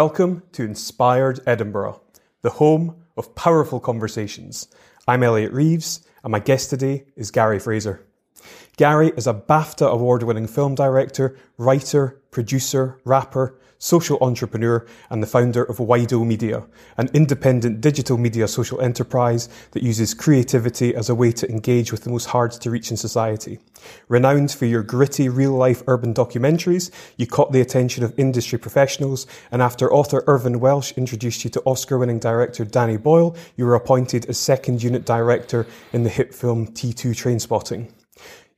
Welcome to Inspired Edinburgh, the home of powerful conversations. I'm Elliot Reeves, and my guest today is Gary Fraser. Gary is a BAFTA award-winning film director, writer, producer, rapper, social entrepreneur, and the founder of Wido Media, an independent digital media social enterprise that uses creativity as a way to engage with the most hard-to-reach in society. Renowned for your gritty, real-life urban documentaries, you caught the attention of industry professionals, and after author Irvine Welsh introduced you to Oscar-winning director Danny Boyle, you were appointed as second-unit director in the hit film T2 Trainspotting.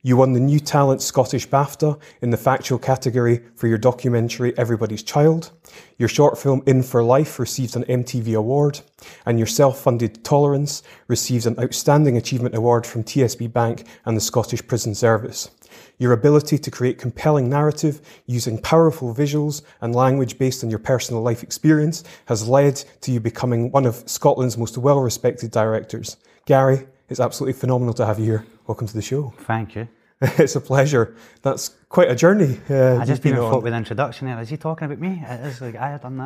You won the New Talent Scottish BAFTA in the factual category for your documentary Everybody's Child. Your short film In for Life received an MTV award, and your self-funded Tolerance received an Outstanding Achievement Award from TSB Bank and the Scottish Prison Service. Your ability to create compelling narrative using powerful visuals and language based on your personal life experience has led to you becoming one of Scotland's most well-respected directors. Gary, it's absolutely phenomenal to have you here. Welcome to the show. Thank you. It's a pleasure. That's quite a journey. I just been on with an introduction there. Is he talking about me? It is like, I have done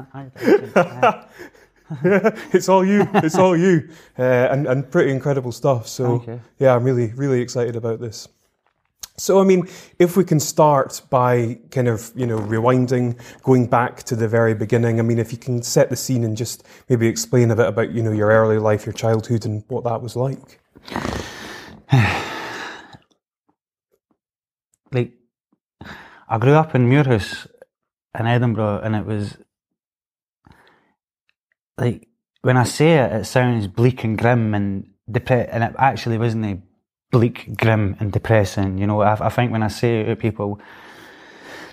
that. It's all you. It's all you. And pretty incredible stuff. So yeah, I'm really, really excited about this. So, I mean, if we can start by kind of, rewinding, going back to the very beginning. I mean, if you can set the scene and just maybe explain a bit about, your early life, your childhood and what that was like. I grew up in Muirhouse in Edinburgh, and it was like, when I say it, it sounds bleak and grim and depressing, and it actually wasn't bleak, grim and depressing. I think when I say to people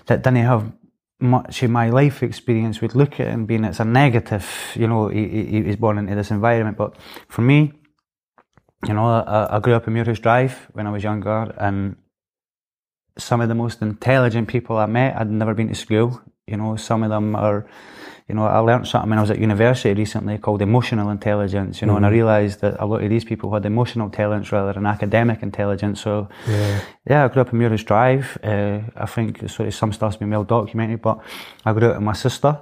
that didn't have much of my life experience would look at it and being it's a negative, he was born into this environment. But for me, I grew up in Muirhouse Drive when I was younger, and some of the most intelligent people I met, I'd never been to school. Some of them are, I learned something when I was at university recently called emotional intelligence, and I realised that a lot of these people had emotional talents rather than academic intelligence. So, yeah I grew up in Muirhouse Drive. I think some stuff's been well documented, but I grew up with my sister.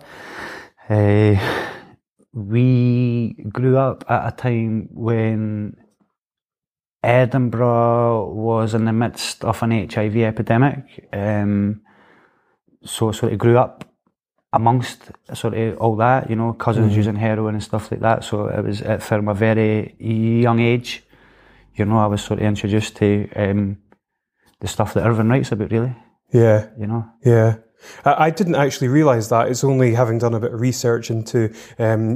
We grew up at a time when Edinburgh was in the midst of an HIV epidemic, so it grew up amongst all that, cousins using heroin and stuff like that. So it was from a very young age, I was introduced to the stuff that Irvine writes about, really. Yeah. Yeah. I didn't actually realise that. It's only having done a bit of research into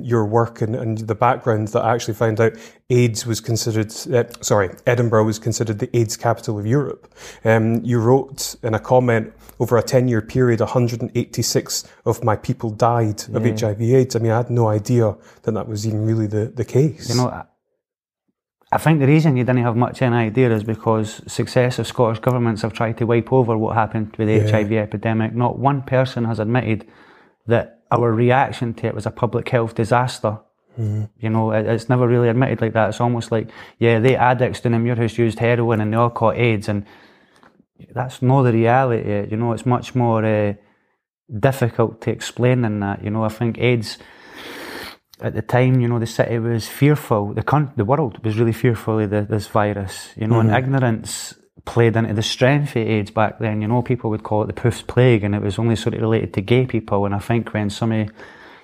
your work and the background that I actually found out Edinburgh was considered the AIDS capital of Europe. You wrote in a comment, over a 10-year period, 186 of my people died of HIV/AIDS. I mean, I had no idea that was even really the case. I think the reason you didn't have much an idea is because successive Scottish governments have tried to wipe over what happened with the HIV epidemic. Not one person has admitted that our reaction to it was a public health disaster. Mm-hmm. It's never really admitted like that. It's almost like, the addicts down in Muirhouse used heroin and they all caught AIDS, and that's not the reality. It's much more difficult to explain than that. I think AIDS... At the time, the city was fearful. The world was really fearful of this virus, and ignorance played into the strength of AIDS back then. People would call it the Poof's Plague, and it was only related to gay people. And I think when some of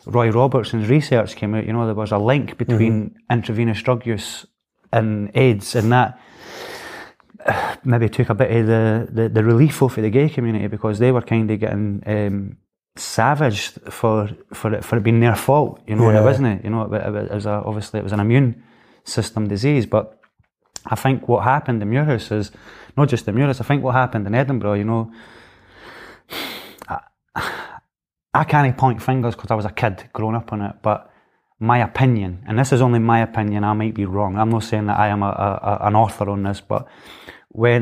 Roy Robertson's research came out, there was a link between intravenous drug use and AIDS, and that maybe took a bit of the relief off of the gay community, because they were kind of getting... savaged for it being their fault, and it wasn't. Obviously it was an immune system disease. But I think what happened in Muirhouse is not just in Muirhouse. I think what happened in Edinburgh, I can't point fingers because I was a kid growing up on it, but my opinion, and this is only my opinion, I might be wrong. I'm not saying that I am an author on this, but when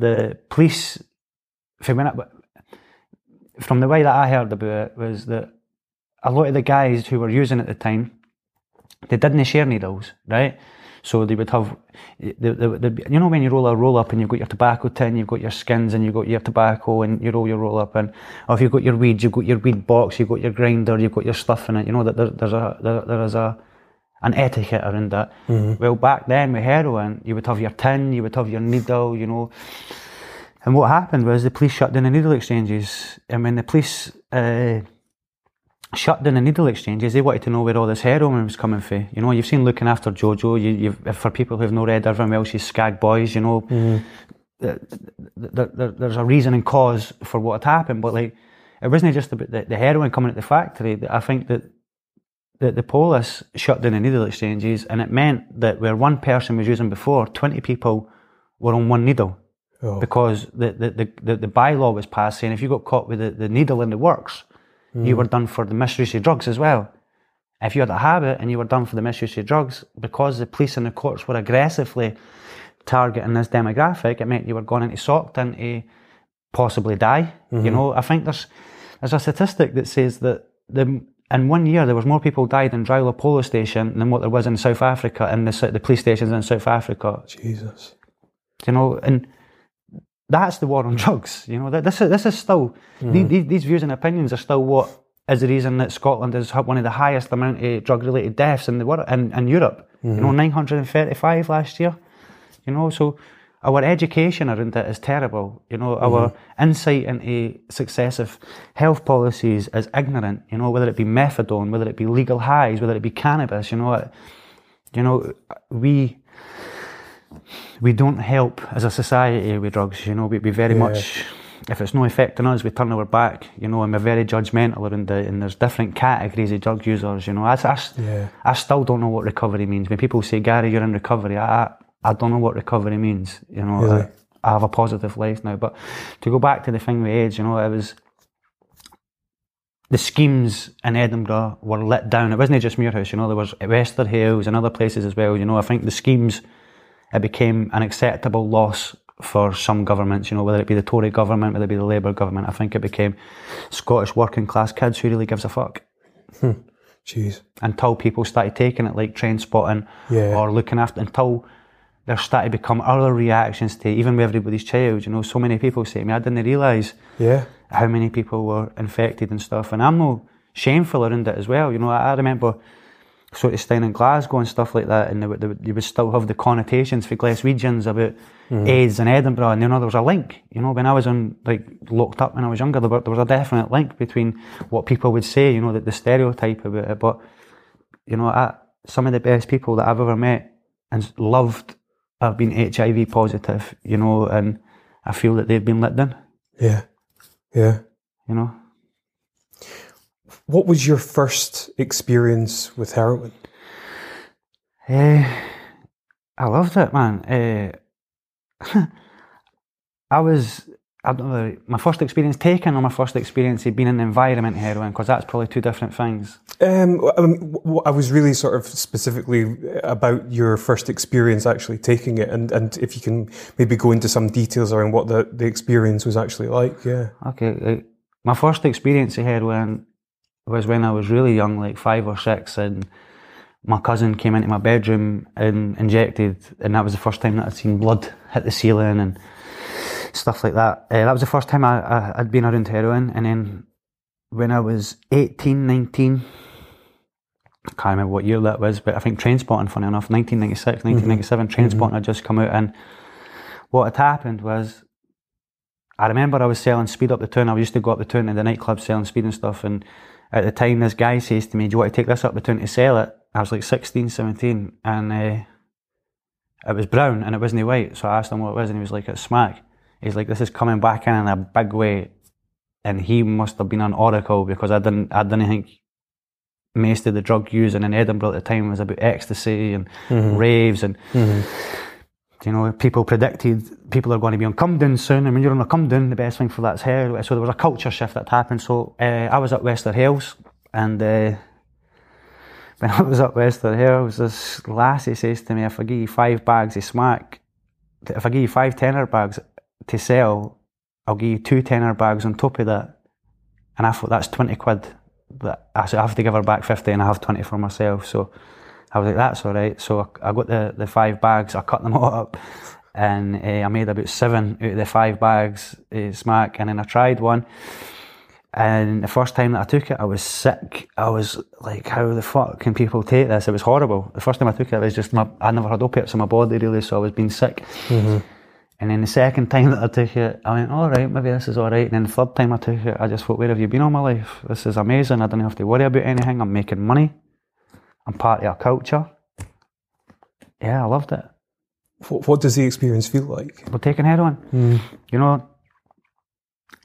the police, from the way that I heard about it, was that a lot of the guys who were using at the time, they didn't share needles, right? So they would have, you know, when you roll a roll up and you've got your tobacco tin, you've got your skins and you've got your tobacco and you roll your roll up in, or if you've got your weeds, you've got your weed box, you've got your grinder, you've got your stuff in it, you know, that there is an etiquette around that. Mm-hmm. Well, back then with heroin, you would have your tin, you would have your needle, you know. And what happened was the police shut down the needle exchanges. And when the police shut down the needle exchanges, they wanted to know where all this heroin was coming from. You know, you've seen Looking After Jojo. You've, for people who've not read Irvine Welsh's Skag Boys, you know, mm. there's a reason and cause for what had happened. But like, it wasn't just about the heroin coming at the factory. I think that the police shut down the needle exchanges, and it meant that where one person was using before, 20 people were on one needle. Oh. Because the bylaw was passed saying if you got caught with the needle in the works, mm. you were done for the misuse of drugs as well. If you had a habit and you were done for the misuse of drugs, because the police and the courts were aggressively targeting this demographic, it meant you were going into socked into possibly die. Mm-hmm. You know, I think there's a statistic that says that in 1 year there was more people died in Drylow Police Station than what there was in South Africa, in the police stations in South Africa. Jesus. You know, and that's the war on drugs, you know. This is still, mm. these views and opinions are still what is the reason that Scotland is one of the highest amount of drug-related deaths in the world, in Europe. Mm. You know, 935 last year. You know, so our education around it is terrible. You know, our mm-hmm. insight into successive health policies is ignorant. You know, whether it be methadone, whether it be legal highs, whether it be cannabis. You know, we don't help as a society with drugs, you know, we very yeah. much, if it's no effect on us, we turn our back, you know, and we're very judgmental around it, and there's different categories of drug users, you know. I still don't know what recovery means. When people say, Gary, you're in recovery, I don't know what recovery means, you know. Really? I have a positive life now. But to go back to the thing with AIDS, you know, it was, the schemes in Edinburgh were let down. It wasn't just Muirhouse, you know, there was Wester Hailes and other places as well, you know. I think the schemes, it became an acceptable loss for some governments, you know, whether it be the Tory government, whether it be the Labour government. I think it became Scottish working class kids who really gives a fuck. Jeez. Until people started taking it, like Trainspotting yeah. or Looking After, until there started to become other reactions to it, even with Everybody's Child. You know, so many people say to me, I didn't realise yeah. how many people were infected and stuff. And I'm no shameful around it as well. You know, I remember sort of staying in Glasgow and stuff like that, and you would still have the connotations for Glaswegians about mm-hmm. AIDS in Edinburgh, and you know, there was a link, you know, when I was on, like, locked up when I was younger, there was a definite link between what people would say, you know, the stereotype about it. But, you know, some of the best people that I've ever met and loved have been HIV positive, you know, and I feel that they've been let down. Yeah, yeah. You know? What was your first experience with heroin? I loved it, man. I don't know, my first experience taken or my first experience of being in the environment heroin, because that's probably two different things. I was really sort of specifically about your first experience actually taking it, and if you can maybe go into some details around what the experience was actually like, yeah. Okay, like, my first experience of heroin was when I was really young, like 5 or 6, and my cousin came into my bedroom and injected, and that was the first time that I'd seen blood hit the ceiling and stuff like that. That was the first time I'd been around heroin. And then when I was 18, 19, I can't remember what year that was, but I think Trainspotting, funny enough, 1996, 1997, mm-hmm. Trainspotting had just come out, and what had happened was, I remember I was selling speed up the town. I used to go up the town to the nightclub selling speed and stuff, and at the time, this guy says to me, do you want to take this up the town to sell it? I was like 16, 17, and it was brown and it wasn't white. So I asked him what it was, and he was like, it's smack. He's like, this is coming back in a big way. And he must have been an oracle, because I didn't think most of the drug using in Edinburgh at the time was about ecstasy and mm-hmm. raves and... Mm-hmm. You know, people predicted people are going to be on come down soon, and when you're on a come down, the best thing for that's hair. So there was a culture shift that happened. So I was at Wester Hailes, and when I was at Wester Hailes, this lassie says to me, if I give you 5 bags of smack, if I give you 5 tenner bags to sell, I'll give you 2 tenner bags on top of that. And I thought, that's £20. But I have to give her back 50, and I have 20 for myself. So I was like, that's all right. So I got the 5 bags, I cut them all up, and I made about 7 out of the 5 bags smack, and then I tried one. And the first time that I took it, I was sick. I was like, how the fuck can people take this? It was horrible. The first time I took it, it was just, I never had opiates in my body really, so I was being sick. Mm-hmm. And then the second time that I took it, I went, all right, maybe this is all right. And then the third time I took it, I just thought, where have you been all my life? This is amazing. I don't have to worry about anything. I'm making money. I'm part of a culture. Yeah, I loved it. What does the experience feel like? Well, taking heroin. Mm. You know,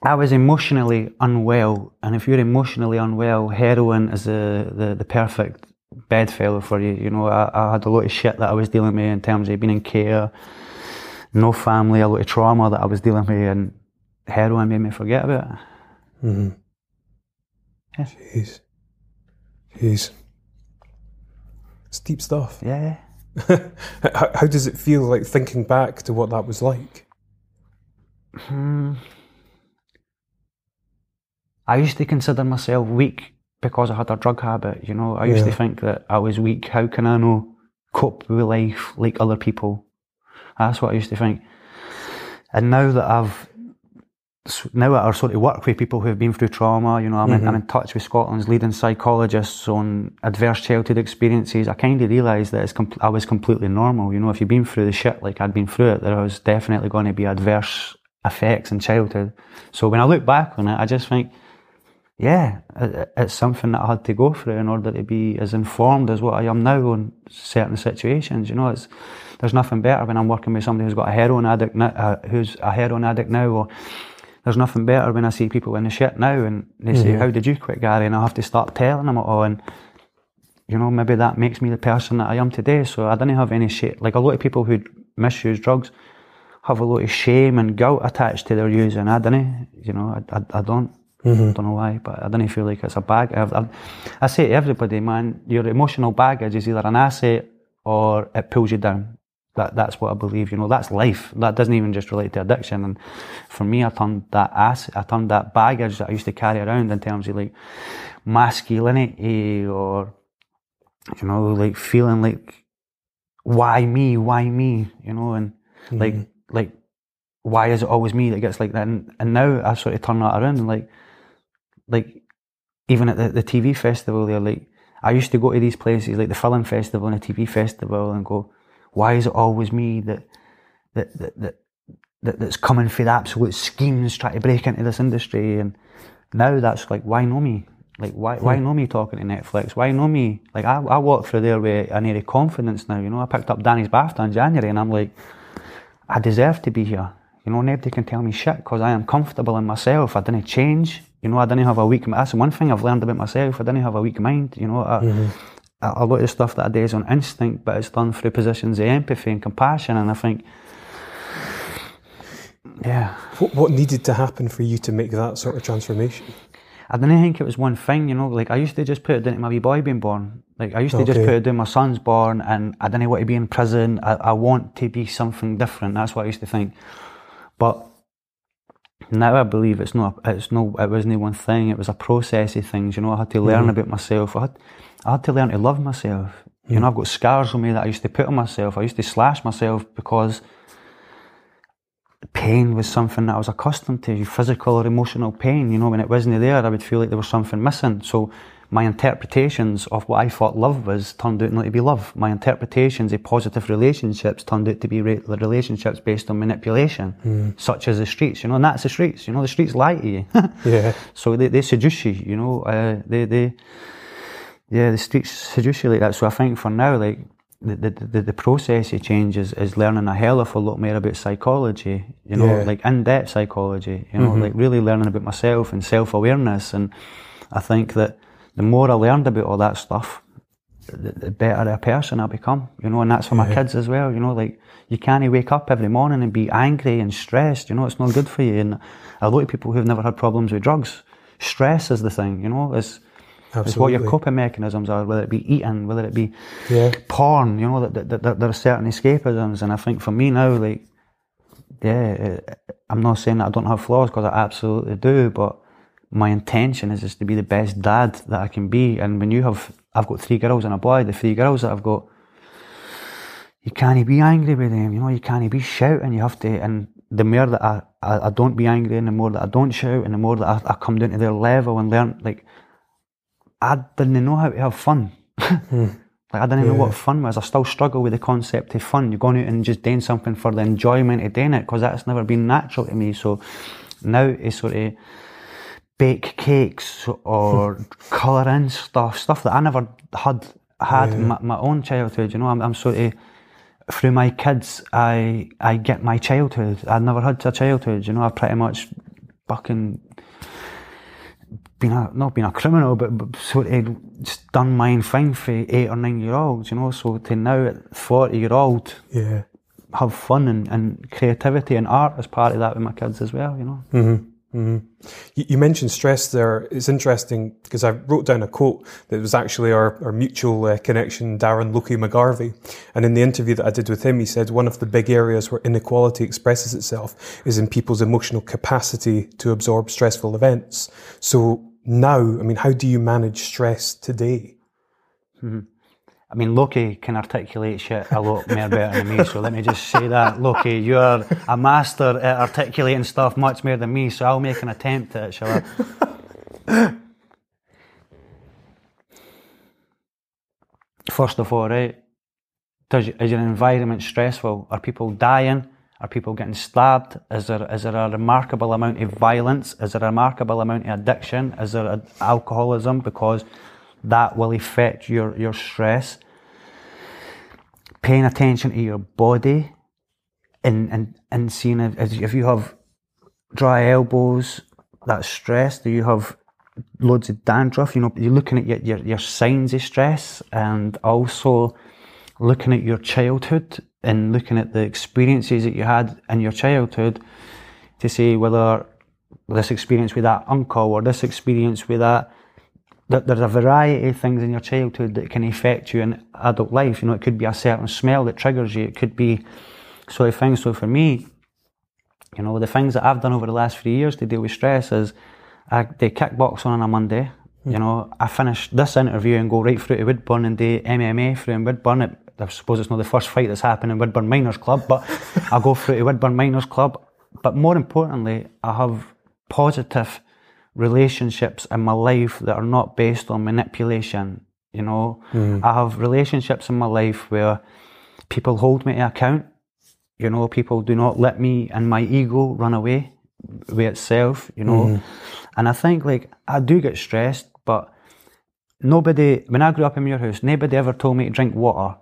I was emotionally unwell, and if you're emotionally unwell, heroin is the perfect bedfellow for you. You know, I had a lot of shit that I was dealing with in terms of being in care, no family, a lot of trauma that I was dealing with, and heroin made me forget about it. Mm-hmm. Yeah. Jeez. It's deep stuff. Yeah. How does it feel like thinking back to what that was like? I used to consider myself weak because I had a drug habit, you know. I used to think that I was weak. How can I not cope with life like other people? That's what I used to think. And now that I sort of work with people who have been through trauma, you know, I'm in touch with Scotland's leading psychologists on adverse childhood experiences. I kind of realised that I was completely normal. You know, if you've been through the shit like I'd been through it, there was definitely going to be adverse effects in childhood. So when I look back on it, I just think, yeah, it's something that I had to go through in order to be as informed as what I am now on certain situations. You know, there's nothing better when I'm working with somebody who's got a heroin addict now, or there's nothing better when I see people in the shit now and they say, how did you quit, Gary? And I have to start telling them it all, and you know, maybe that makes me the person that I am today. So I didn't have any shit. Like a lot of people who misuse drugs have a lot of shame and guilt attached to their use, and I didn't, you know, I don't. Mm-hmm. I don't know why, but I don't feel like it's a bag. I say to everybody, man, your emotional baggage is either an asset or it pulls you down. That's what I believe. You know, that's life. That doesn't even just relate to addiction. And for me, I turned that baggage that I used to carry around in terms of like masculinity, or you know, like feeling like why me, you know, and like why is it always me that gets like that? And now I sort of turn that around, and like even at the TV festival there, like I used to go to these places like the film festival and the TV festival and go, why is it always me that's coming for the absolute schemes trying to break into this industry? And now that's like, why not me? Like why not me talking to Netflix? Why not me? Like I walk through there with an air of confidence now, you know. I picked up Danny's BAFTA in January and I'm like, I deserve to be here. You know, nobody can tell me shit because I am comfortable in myself. I didn't change. You know, I didn't have a weak mind. That's one thing I've learned about myself. I didn't have a weak mind. You know, a lot of stuff that I do is on instinct, but it's done through positions of empathy and compassion. And I think, yeah. What needed to happen for you to make that sort of transformation? I didn't think it was one thing, you know. Like, I used to just put it down to my wee boy being born. Like, I used to just put it down my son's born, and I didn't want to be in prison. I want to be something different. That's what I used to think. But now I believe it wasn't one thing, it was a process of things, you know. I had to learn about myself. I had to learn to love myself. Mm-hmm. You know, I've got scars on me that I used to put on myself. I used to slash myself because pain was something that I was accustomed to, physical or emotional pain. You know, when it wasn't there, I would feel like there was something missing. So my interpretations of what I thought love was turned out not to be love. My interpretations of positive relationships turned out to be relationships based on manipulation, such as the streets, you know, and that's the streets, you know, the streets lie to you. Yeah. So they seduce you, you know, the streets seduce you like that. So I think for now, like, the process of change is learning a hell of a lot more about psychology, you know, like in-depth psychology, you know, like really learning about myself and self-awareness. And I think that the more I learned about all that stuff, the better a person I become, you know. And that's for my kids as well, you know. Like, you can't wake up every morning and be angry and stressed, you know, it's not good for you. And a lot of people who've never had problems with drugs, stress is the thing, you know. It's what your coping mechanisms are, whether it be eating, whether it be porn, you know, that there are certain escapisms. And I think for me now, like, yeah, I'm not saying that I don't have flaws, because I absolutely do, but my intention is just to be the best dad that I can be. And when you have I've got three girls and a boy. The three girls that I've got, you can't be angry with them, you know, you can't be shouting, you have to, and the more that I don't be angry and the more that I don't shout and the more that I come down to their level and learn, like, I didn't know how to have fun. Like, I didn't know what fun was. I still struggle with the concept of fun. You're going out and just doing something for the enjoyment of doing it, because that's never been natural to me. So now it's sort of bake cakes or colour in stuff that I never had in my own childhood. You know, I'm sort of, through my kids, I get my childhood. I never had a childhood. You know, I've pretty much fucking not been a criminal, but sort of just done my own thing for 8 or 9 year olds, you know. So to now at 40-year-old, have fun and creativity and art as part of that with my kids as well, you know. Mm-hmm. Mm-hmm. You mentioned stress there. It's interesting because I wrote down a quote that was actually our mutual connection, Darren Loki McGarvey. And in the interview that I did with him, he said one of the big areas where inequality expresses itself is in people's emotional capacity to absorb stressful events. So now, I mean, how do you manage stress today? Mm-hmm. I mean, Loki can articulate shit a lot more better than me, so let me just say that. Loki, you're a master at articulating stuff much more than me, so I'll make an attempt at it, shall I? First of all, right, is your environment stressful? Are people dying? Are people getting stabbed? Is there a remarkable amount of violence? Is there a remarkable amount of addiction? Is there alcoholism? Because that will affect your stress. Paying attention to your body and seeing if you have dry elbows, that's stress. Do you have loads of dandruff? You know, you're looking at your signs of stress, and also looking at your childhood and looking at the experiences that you had in your childhood to see whether this experience with that uncle or this experience with that there's a variety of things in your childhood that can affect you in adult life. You know, it could be a certain smell that triggers you. It could be sort of things. So for me, you know, the things that I've done over the last 3 years to deal with stress is I do kickboxing on a Monday. You know, I finish this interview and go right through to Woodburn and do MMA through in Woodburn. I suppose it's not the first fight that's happened in Woodburn Miners Club, but I go through to Woodburn Miners Club. But more importantly, I have positive relationships in my life that are not based on manipulation, you know. I have relationships in my life where people hold me to account, you know, people do not let me and my ego run away with itself, you know. And I think, like, I do get stressed, but nobody, when I grew up in Muirhouse, nobody ever told me to drink water.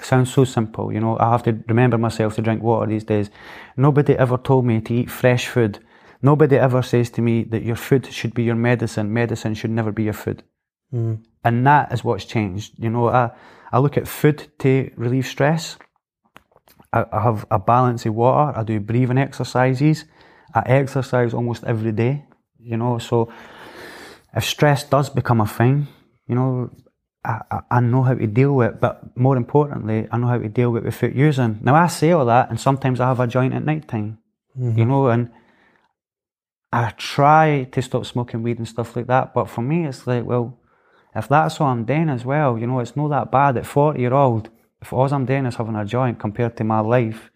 Sounds so simple, you know. I have to remember myself to drink water these days. Nobody ever told me to eat fresh food. Nobody ever says to me that your food should be your medicine. Medicine should never be your food. And that is what's changed. You know, I look at food to relieve stress. I have a balance of water. I do breathing exercises. I exercise almost every day, you know. So if stress does become a thing, you know, I know how to deal with it, but more importantly, I know how to deal with it without using. Now, I say all that, and sometimes I have a joint at night time, you know, and I try to stop smoking weed and stuff like that, but for me, it's like, well, if that's all I'm doing as well, you know, it's not that bad at 40-year-old, if all I'm doing is having a joint compared to my life,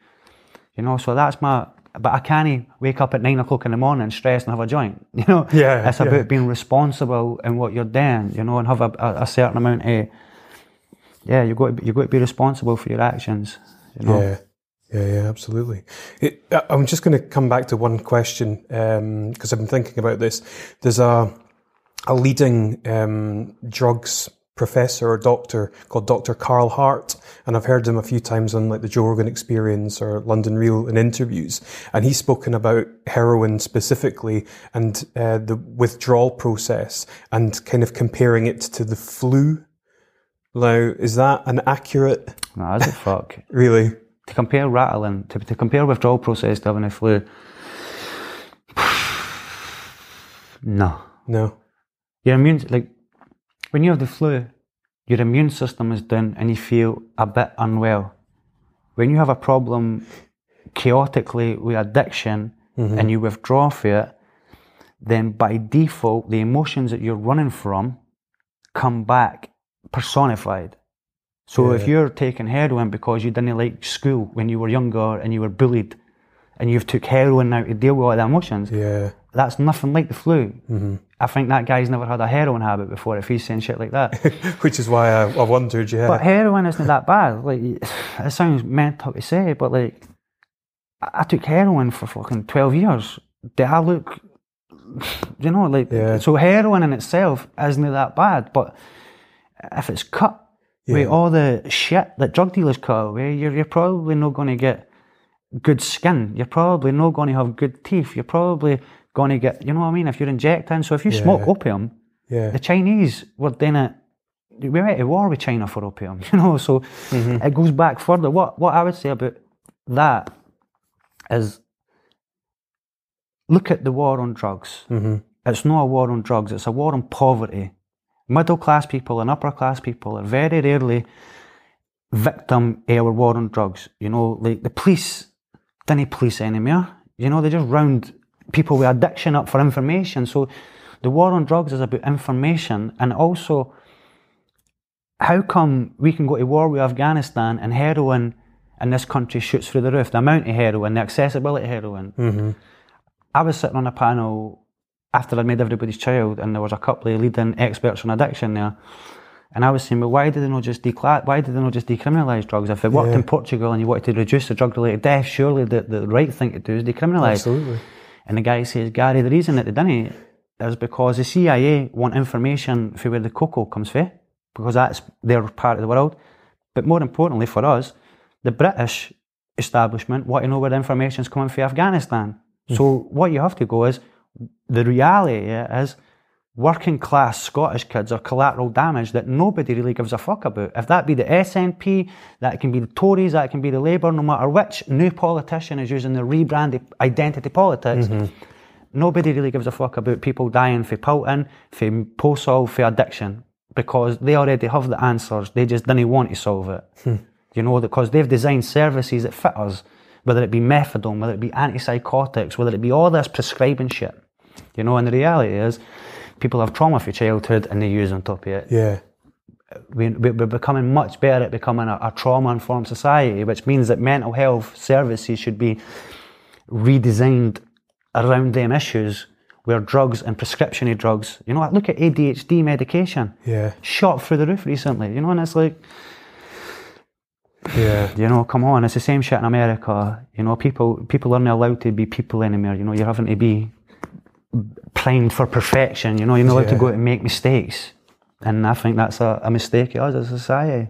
you know, so that's my... But I can't wake up at 9 o'clock in the morning stressed and have a joint, you know. Yeah, it's about being responsible in what you're doing, you know, and have a certain amount of, you've got to be responsible for your actions, you know. Yeah, absolutely. I'm just going to come back to one question, because I've been thinking about this. There's a leading drugs professor or doctor called Dr. Carl Hart, and I've heard him a few times on, like, the Joe Rogan Experience or London Real in interviews, and he's spoken about heroin specifically and the withdrawal process and kind of comparing it to the flu. Now, is that an accurate... No, that's a fuck. Really? To compare rattling, to compare withdrawal process to having a flu... No. No. Your immune... Like, when you have the flu, your immune system is down and you feel a bit unwell. When you have a problem chaotically with addiction and you withdraw from it, then by default, the emotions that you're running from come back personified. So if you're taking heroin because you didn't like school when you were younger and you were bullied, and you've took heroin now to deal with all the emotions, that's nothing like the flu. Mm-hmm. I think that guy's never had a heroin habit before if he's saying shit like that. Which is why I wondered, But heroin isn't that bad. Like, it sounds mental to say, but like, I took heroin for fucking 12 years. Did I look, you know, like, so heroin in itself isn't that bad, but if it's cut, with all the shit that drug dealers cut away, you're probably not going to get good skin. You're probably not going to have good teeth. You're probably going to get, you know what I mean, if you're injecting. So if you smoke opium, the Chinese were doing it. We went to war with China for opium, you know, so it goes back further. What I would say about that is look at the war on drugs. It's not a war on drugs, it's a war on poverty. Middle class people and upper class people are very rarely victim of our war on drugs. You know, like the police didn't police anymore. You know, they just round people with addiction up for information. So the war on drugs is about information, and also how come we can go to war with Afghanistan and heroin in this country shoots through the roof? The amount of heroin, the accessibility of heroin. I was sitting on a panel after I'd made Everybody's Child, and there was a couple of leading experts on addiction there, and I was saying, well, why did they not just decriminalise drugs? If it worked in Portugal and you wanted to reduce the drug-related death, surely the right thing to do is decriminalise. Absolutely. And the guy says, Gary, the reason that they didn't is because the CIA want information for where the cocoa comes from, because that's their part of the world. But more importantly for us, the British establishment want to know where the information's coming from Afghanistan. So what you have to go is, the reality is working class Scottish kids are collateral damage that nobody really gives a fuck about. If that be the SNP, that can be the Tories, that can be the Labour, no matter which new politician is using the rebranded identity politics, nobody really gives a fuck about people dying for Pilton, for Postle, for addiction, because they already have the answers, they just didn't want to solve it. You know, because they've designed services that fit us, whether it be methadone, whether it be antipsychotics, whether it be all this prescribing shit. You know, and the reality is, people have trauma from childhood and they use on top of it. We're becoming much better at becoming a trauma-informed society, which means that mental health services should be redesigned around them issues, where drugs and prescription drugs, you know, look at ADHD medication. Shot through the roof recently, you know, and it's like, you know, come on, it's the same shit in America. You know, people aren't allowed to be people anymore. You know, you're having to be primed for perfection. You know, you're not allowed to go and make mistakes, and I think that's a mistake as a society.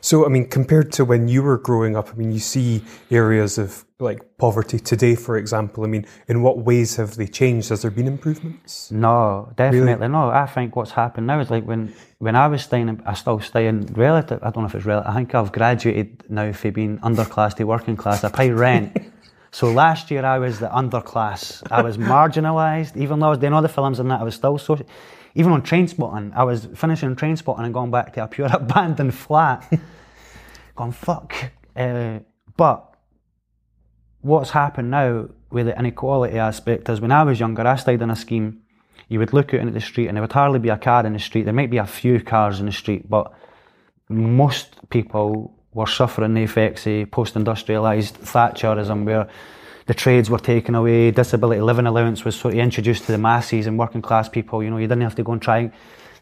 So I mean, compared to when you were growing up, I mean, you see areas of like poverty today, for example. I mean, in what ways have they changed? Has there been improvements? No, definitely no. I think what's happened now is like when I was staying, I still stay in relative, I don't know if it's relative, I think I've graduated now from being underclass to working class. I pay rent. So last year I was the underclass. I was marginalised. Even though I was doing all the films and that, I was still social. Even on Trainspotting, I was finishing Trainspotting and going back to a pure abandoned flat. Going, fuck. But what's happened now with the inequality aspect is when I was younger, I stayed in a scheme. You would look out into the street and there would hardly be a car in the street. There might be a few cars in the street, but most people were suffering the effects of post-industrialised Thatcherism, where the trades were taken away, disability living allowance was sort of introduced to the masses and working class people. You know, you didn't have to go and try.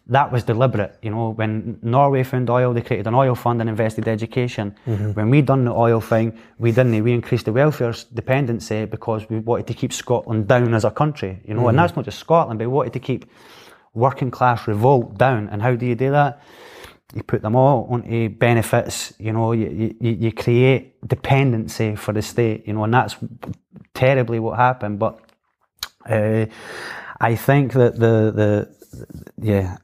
That was deliberate. You know, when Norway found oil, they created an oil fund and invested in education. When we done the oil thing, we increased the welfare dependency because we wanted to keep Scotland down as a country. You know, and that's not just Scotland, but we wanted to keep working class revolt down. And how do you do that? You put them all onto benefits, you know, you create dependency for the state, you know, and that's terribly what happened. But I think that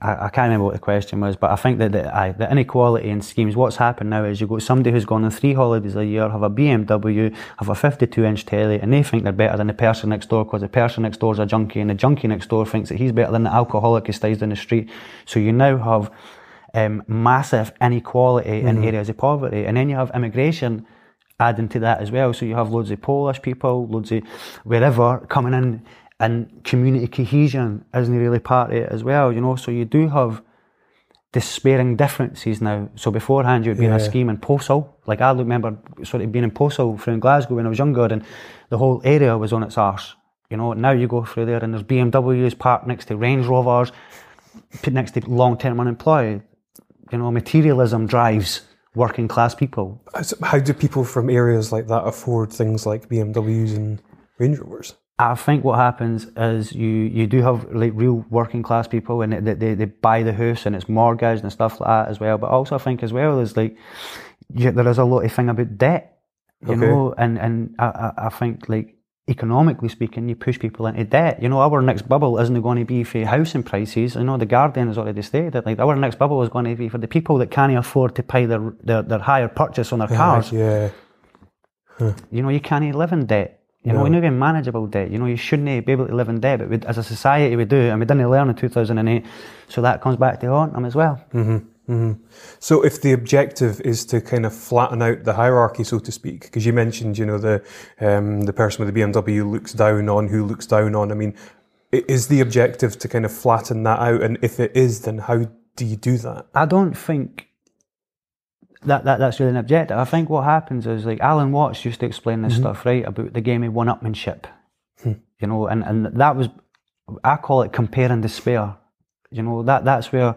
I can't remember what the question was, but I think that the inequality in schemes, what's happened now is you've got somebody who's gone on 3 holidays a year, have a BMW, have a 52-inch telly, and they think they're better than the person next door because the person next door's a junkie, and the junkie next door thinks that he's better than the alcoholic who stays down the street. So you now have massive inequality in areas of poverty, and then you have immigration adding to that as well. So you have loads of Polish people, loads of wherever coming in, and community cohesion isn't really part of it as well, you know. So you do have despairing differences now. So beforehand you'd be in a scheme in Postle. Like I remember sort of being in Postle through in Glasgow when I was younger, and the whole area was on its arse. You know, now you go through there and there's BMWs parked next to Range Rovers, next to long-term unemployed. You know, materialism drives working class people. How do people from areas like that afford things like BMWs and Range Rovers? I think what happens is you do have like real working class people, and they buy the house and it's mortgaged and stuff like that as well. But also I think as well is like there is a lot of thing about debt, you know, and I think like economically speaking, you push people into debt. You know, our next bubble isn't going to be for housing prices. You know, the Guardian has already stated that like our next bubble is going to be for the people that can't afford to pay their higher purchase on their cars. Yeah. Huh. You know, you can't live in debt. You know, we don't even manageable debt. You know, you shouldn't be able to live in debt, but we, as a society, we do, and we didn't learn in 2008. So that comes back to haunt them as well. Mm-hmm. Mm-hmm. So if the objective is to kind of flatten out the hierarchy, so to speak, because you mentioned, you know, the person with the BMW looks down on who looks down on. I mean, is the objective to kind of flatten that out? And if it is, then how do you do that? I don't think that's really an objective. I think what happens is, like, Alan Watts used to explain this stuff, right, about the game of one-upmanship, you know, and that was, I call it compare and despair. You know, that's where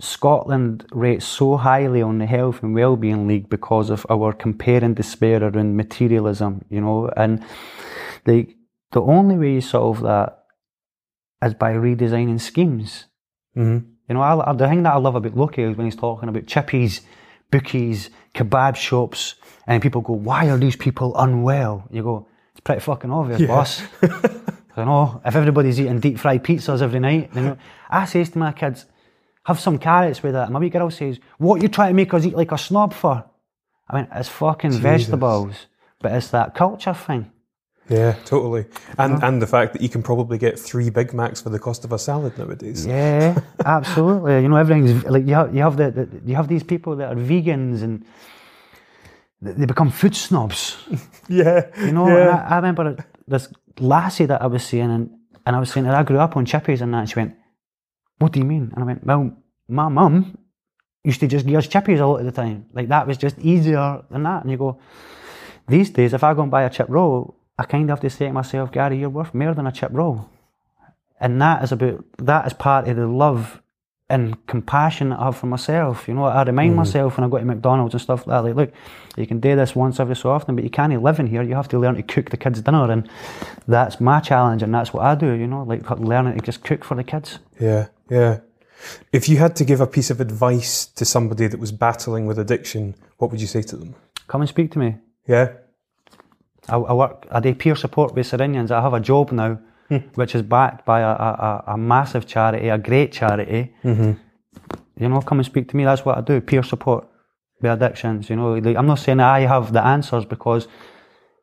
Scotland rates so highly on the Health and Wellbeing League because of our compare and despair around materialism, you know, and the only way you solve that is by redesigning schemes. You know, the thing that I love about Loki is when he's talking about chippies, bookies, kebab shops, and people go, why are these people unwell? You go, it's pretty fucking obvious, boss. You know, if everybody's eating deep fried pizzas every night, then I says to my kids, have some carrots with that. My wee girl says, what are you trying to make us eat like a snob for? I mean, it's fucking vegetables, but it's that culture thing. Yeah, totally. And the fact that you can probably get 3 Big Macs for the cost of a salad nowadays. Yeah, absolutely. You know, everything's like you have these people that are vegans and they become food snobs. You know, I remember this lassie that I was seeing and I was saying that I grew up on chippies and that, and she went, what do you mean? And I went, well, my mum used to just give us chippies a lot of the time. Like that was just easier than that. And you go, these days if I go and buy a chip roll, I kind of have to say to myself, Gary, you're worth more than a chip roll. And that is part of the love and compassion that I have for myself. You know, I remind myself when I go to McDonald's and stuff like that, like, look, you can do this once every so often, but you can't live in here. You have to learn to cook the kids' dinner, and that's my challenge, and that's what I do, you know, like learning to just cook for the kids. Yeah, yeah. If you had to give a piece of advice to somebody that was battling with addiction, what would you say to them? Come and speak to me. Yeah. I do peer support with Serenians. I have a job now, which is backed by a massive charity, a great charity. You know, come and speak to me. That's what I do, peer support with addictions. You know, like, I'm not saying I have the answers, because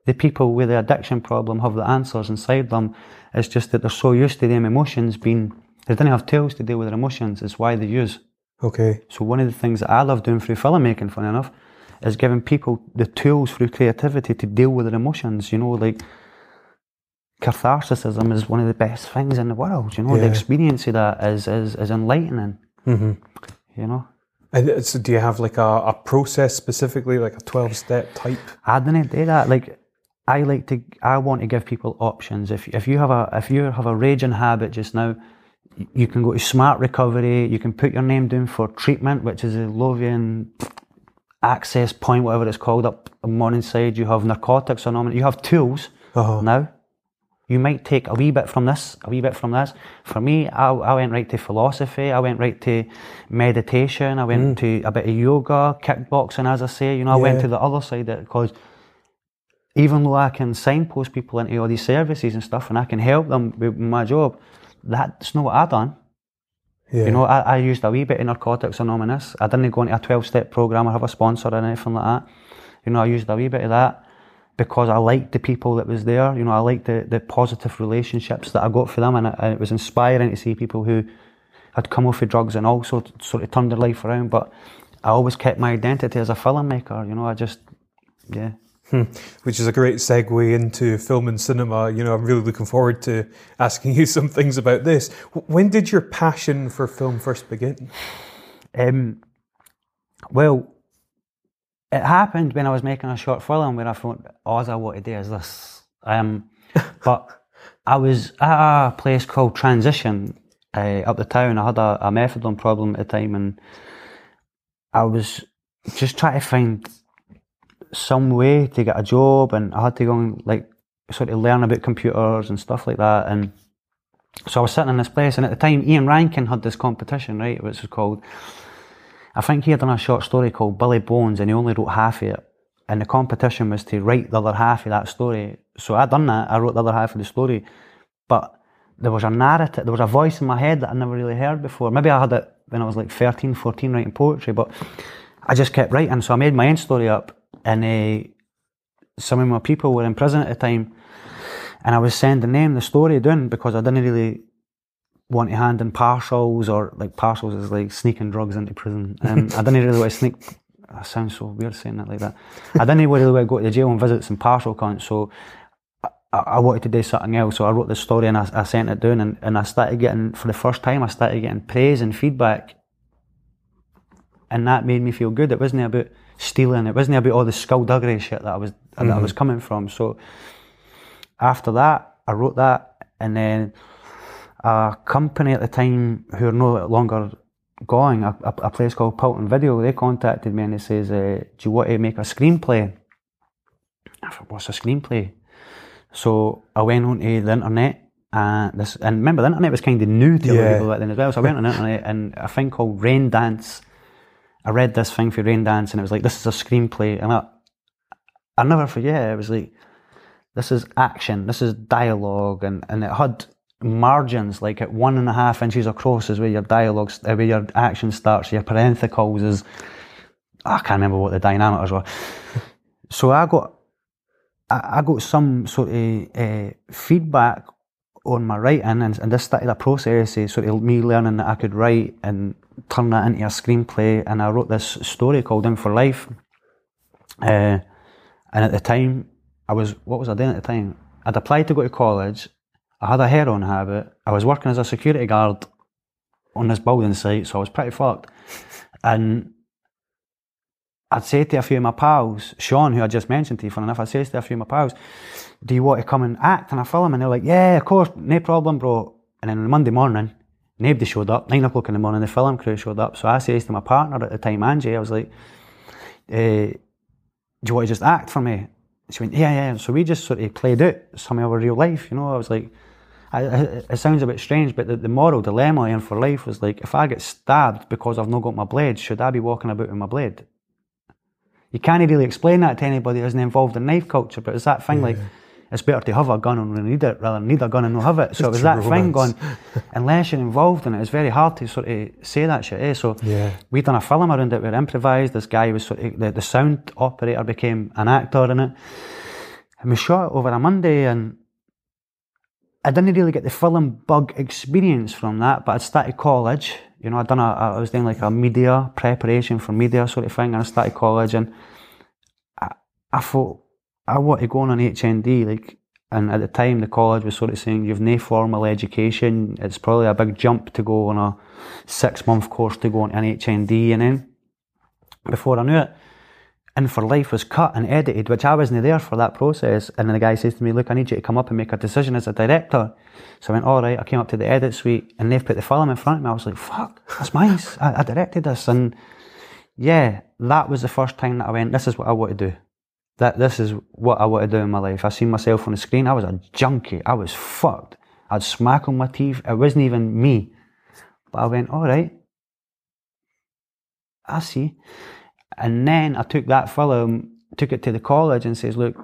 the people with the addiction problem have the answers inside them. It's just that they're so used to them emotions being, they didn't have tools to deal with their emotions. It's why they use. Okay. So one of the things that I love doing through filmmaking, funny enough, is giving people the tools through creativity to deal with their emotions. You know, like, catharsisism is one of the best things in the world. You know, the experience of that is enlightening. You know. And so do you have like a process specifically, like a 12-step type? I didn't do that. Like, I want to give people options. If you have a raging habit just now, you can go to Smart Recovery. You can put your name down for treatment, which is a Lovian access point, whatever it's called, up on Morningside. You have Narcotics Anonymous. You have tools now. You might take a wee bit from this, a wee bit from this. For me, I went right to philosophy. I went right to meditation. I went to a bit of yoga, kickboxing, as I say. You know, I went to the other side of it, because even though I can signpost people into all these services and stuff, and I can help them with my job, that's not what I've done. Yeah. You know, I used a wee bit of Narcotics Anonymous. I didn't go into a 12-step program or have a sponsor or anything like that. You know, I used a wee bit of that because I liked the people that was there. You know, I liked the positive relationships that I got for them, and it was inspiring to see people who had come off of drugs and also sort of turned their life around. But I always kept my identity as a filmmaker. You know, I just, which is a great segue into film and cinema. You know, I'm really looking forward to asking you some things about this. When did your passion for film first begin? Well, it happened when I was making a short film where I thought, all I want to do is this. But I was at a place called Transition up the town. I had a methadone problem at the time, and I was just trying to find some way to get a job, and I had to go and like sort of learn about computers and stuff like that. And so I was sitting in this place, and at the time Ian Rankin had this competition, right, which was called, I think he had done a short story called Billy Bones, and he only wrote half of it, and the competition was to write the other half of that story. So I'd done that, I wrote the other half of the story, but there was a narrative, there was a voice in my head that I never really heard before. Maybe I had it when I was like 13, 14 writing poetry, but I just kept writing. So I made my own story up, and some of my people were in prison at the time, and I was sending them the story down because I didn't really want to hand in parcels, or like parcels is like sneaking drugs into prison. I didn't really want to sneak, I sound so weird saying that like that. I didn't really want to go to the jail and visit some parcel cunts, so I wanted to do something else. So I wrote the story, and I sent it down, and I started getting, for the first time, I started getting praise and feedback, and that made me feel good. It wasn't about stealing, it wasn't about all the skullduggery shit that I was that I was coming from. So after that, I wrote that, and then a company at the time who are no longer going, a place called Pilton Video, they contacted me and they says, do you want to make a screenplay? I thought, what's a screenplay? So I went onto the internet, and remember the internet was kind of new to a lot of people back then as well, so I went on the internet and a thing called Raindance, I read this thing for Raindance, and it was like, this is a screenplay, and I never forget, it was like, this is action, this is dialogue, and it had margins, like at 1.5 inches across is where your dialogue, where your action starts, your parenthetical is, I can't remember what the diameters were. So I got some sort of feedback on my writing, and this started a process of sort of me learning that I could write and turn that into a screenplay, and I wrote this story called In for Life, and at the time, what was I doing at the time? I'd applied to go to college, I had a heroin habit, I was working as a security guard on this building site, so I was pretty fucked, and I'd say to a few of my pals, Sean, who I just mentioned to you, funny enough, I says to a few of my pals, do you want to come and act in a film? And they're like, yeah, of course, no problem, bro. And then on Monday morning, nobody showed up. 9 o'clock in the morning, the film crew showed up. So I says to my partner at the time, Angie, I was like, do you want to just act for me? She went, yeah. So we just sort of played out some of our real life, you know. I was like, it sounds a bit strange, but the moral dilemma in for life was like, if I get stabbed because I've not got my blade, should I be walking about with my blade? You can't really explain that to anybody who isn't involved in knife culture, but it's that thing like, it's better to have a gun and need it rather than need a gun and not have it. So it was that thing going, unless you're involved in it, it's very hard to sort of say that shit, eh? So we done a film around it, we improvised, this guy was sort of, the sound operator became an actor in it. And we shot it over a Monday, and I didn't really get the film bug experience from that, but I'd started college. You know, I was doing like a media preparation for media sort of thing, and I started college, and I thought, I want to go on an HND, like, and at the time the college was sort of saying, you've no formal education, it's probably a big jump to go on a 6-month course to go on an HND, and then, before I knew it, In for Life was cut and edited, which I wasn't there for that process, and then the guy says to me, look, I need you to come up and make a decision as a director. So I went, alright. I came up to the edit suite, and they've put the film in front of me. I was like, fuck, that's mine, I directed this, and yeah, that was the first time that I went, this is what I want to do, this is what I want to do in my life. I seen myself on the screen, I was a junkie, I was fucked, I'd smack on my teeth, it wasn't even me, but I went, alright, I see. And then I took that film, took it to the college and says, look,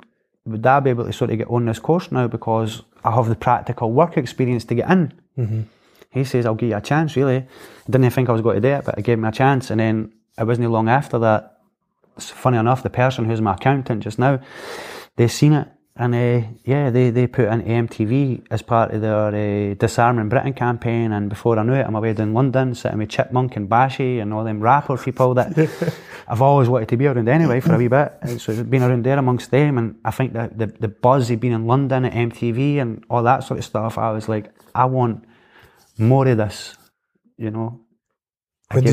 would I be able to sort of get on this course now because I have the practical work experience to get in? He says, I'll give you a chance, really. I didn't think I was going to do it, but it gave me a chance. And then it wasn't long after that, funny enough, the person who's my accountant just now, they seen it, and they put in MTV as part of their Disarming Britain campaign, and before I knew it, I'm away down London sitting with Chipmunk and Bashy and all them rapper people that I've always wanted to be around anyway for a wee bit, and so it's been around there amongst them, and I think that the buzz of being in London at MTV and all that sort of stuff, I was like, I want more of this, you know. When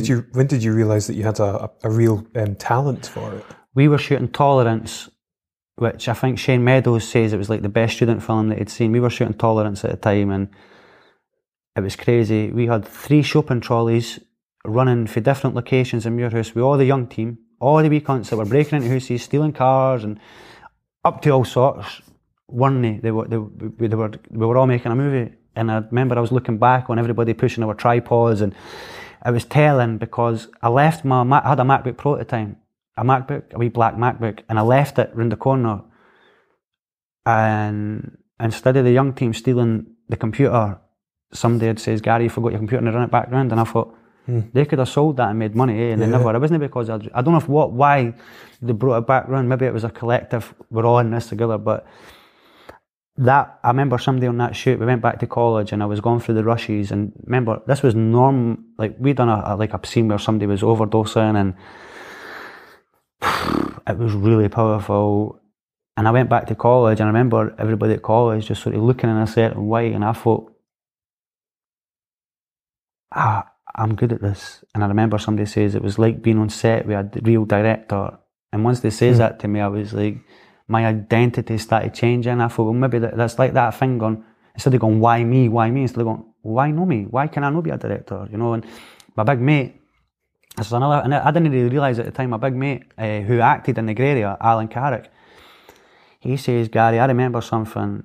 did you realise that you had a real talent for it? We were shooting Tolerance, which I think Shane Meadows says it was like the best student film that he'd seen. We were shooting Tolerance at the time, and it was crazy. We had 3 shopping trolleys running for different locations in Muirhouse with all the young team, all the wee cunts that were breaking into houses, stealing cars, and up to all sorts. We were all making a movie, and I remember I was looking back on everybody pushing our tripods, and it was telling because I had a MacBook Pro at the time, a wee black MacBook, and I left it round the corner, and instead of the young team stealing the computer, somebody had says, "Gary, you forgot your computer," and I ran it back round, and I thought, they could have sold that and made money, eh? And they never. It wasn't because I don't know why they brought it back round. Maybe it was a collective, we're all in this together, but I remember somebody on that shoot, we went back to college and I was going through the rushes, and remember, this was norm, like we'd done a scene where somebody was overdosing, and it was really powerful. And I went back to college, and I remember everybody at college just sort of looking in a certain way, and I thought, I'm good at this. And I remember somebody says it was like being on set with a real director, and once they says that to me, I was like, my identity started changing. I thought, well, maybe that's like that thing going, instead of going, why me? Instead of going, why not me? Why can I not be a director? You know, and my big mate, this is another, and I didn't really realise at the time, my big mate who acted in The Grey Area, Alan Carrick, he says, "Gary, I remember something.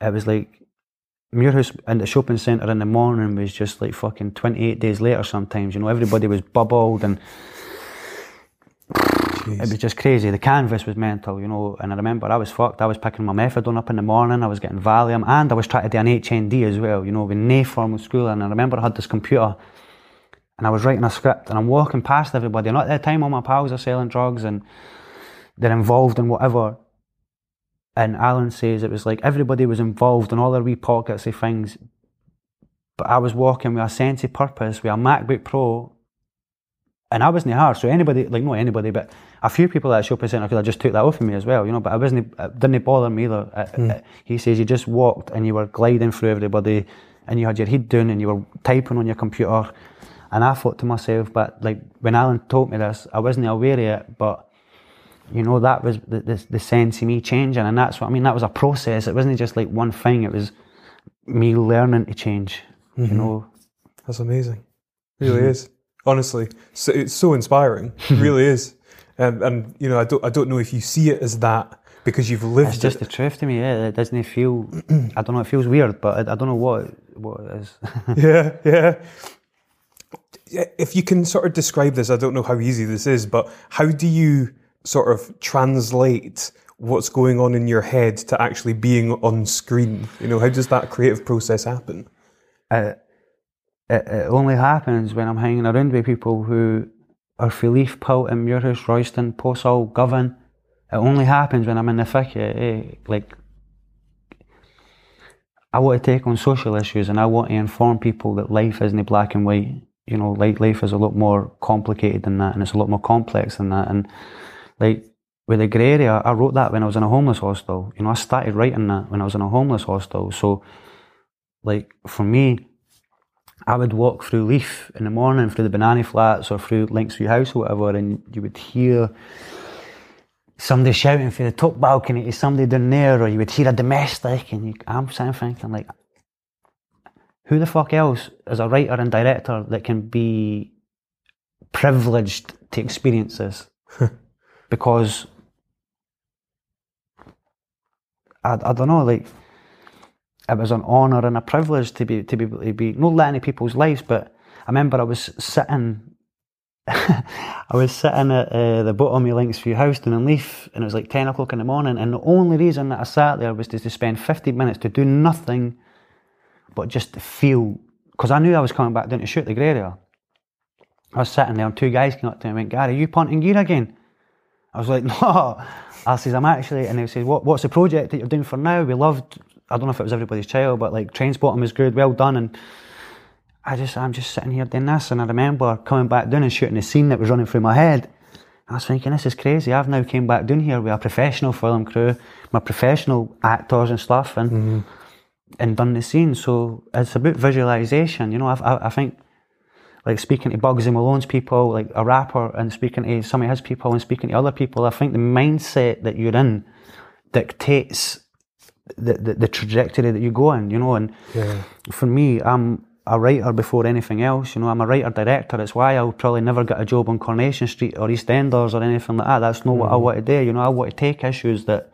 It was like Muirhouse and the shopping centre in the morning was just like fucking 28 days later sometimes. You know, everybody was bubbled and... Jeez. It was just crazy. The canvas was mental, you know, and I remember I was fucked. I was picking my methadone up in the morning, I was getting Valium, and I was trying to do an HND as well, you know, with no formal school. And I remember I had this computer and I was writing a script, and I'm walking past everybody, and at that time all my pals are selling drugs and they're involved in whatever. And Alan says it was like everybody was involved in all their wee pockets of things, but I was walking with a sense of purpose, with a MacBook Pro. And I wasn't hard, so anybody, like not anybody, but a few people at shopping centre, because I just took that off of me as well, you know, but it didn't bother me either. He says you just walked and you were gliding through everybody and you had your head down and you were typing on your computer. And I thought to myself, but like when Alan told me this, I wasn't aware of it, but you know, that was the sense of me changing, and that's what I mean, that was a process. It wasn't just like one thing, it was me learning to change, you know. That's amazing. It really is. Honestly, so it's so inspiring. It really is, and you know, I don't know if you see it as that because you've lived. It's just the truth to me. Yeah, it doesn't feel. I don't know. It feels weird, but I don't know what it is. Yeah. If you can sort of describe this, I don't know how easy this is, but how do you sort of translate what's going on in your head to actually being on screen? You know, how does that creative process happen? It only happens when I'm hanging around with people who are for Leaf, Pilton, Muirhouse, Royston, Postle, Govan. It only happens when I'm in the thick of it. Like, I want to take on social issues and I want to inform people that life isn't black and white. You know, like, life is a lot more complicated than that, and it's a lot more complex than that. And like, with The Grey Area, I wrote that when I was in a homeless hostel. You know, I started writing that when I was in a homeless hostel. So, like, for me, I would walk through Leaf in the morning, through the Banana Flats or through Links View House or whatever, and you would hear somebody shouting through the top balcony to somebody down there, or you would hear a domestic, and I'm sitting thinking, like, who the fuck else is a writer and director that can be privileged to experience this? Because, I don't know, like, it was an honour and a privilege to be not letting in people's lives. But I remember I was sitting at the bottom of Links View House down in Leaf, and it was like 10 o'clock in the morning, and the only reason that I sat there was to spend 50 minutes to do nothing but just to feel, because I knew I was coming back down to shoot The Grey Area. I was sitting there and 2 guys came up to me and went, "Gary, are you punting gear again?" I was like, "No." I says, "I'm actually," and they said, "What's the project that you're doing for now? We loved, I don't know if it was Everybody's Child, but like Trainspotting was good, well done." And I'm just sitting here doing this, and I remember coming back down and shooting the scene that was running through my head. I was thinking, this is crazy. I've now came back down here with a professional film crew, my professional actors and stuff, and done the scene. So it's about visualisation, you know. I think like speaking to Bugsy Malone's people, like a rapper, and speaking to some of his people and speaking to other people, I think the mindset that you're in dictates the trajectory that you go in, you know. And yeah. For me, I'm a writer before anything else, you know. I'm a writer-director. It's why I'll probably never get a job on Coronation Street or EastEnders or anything like that. That's not what I want to do, you know. I want to take issues that...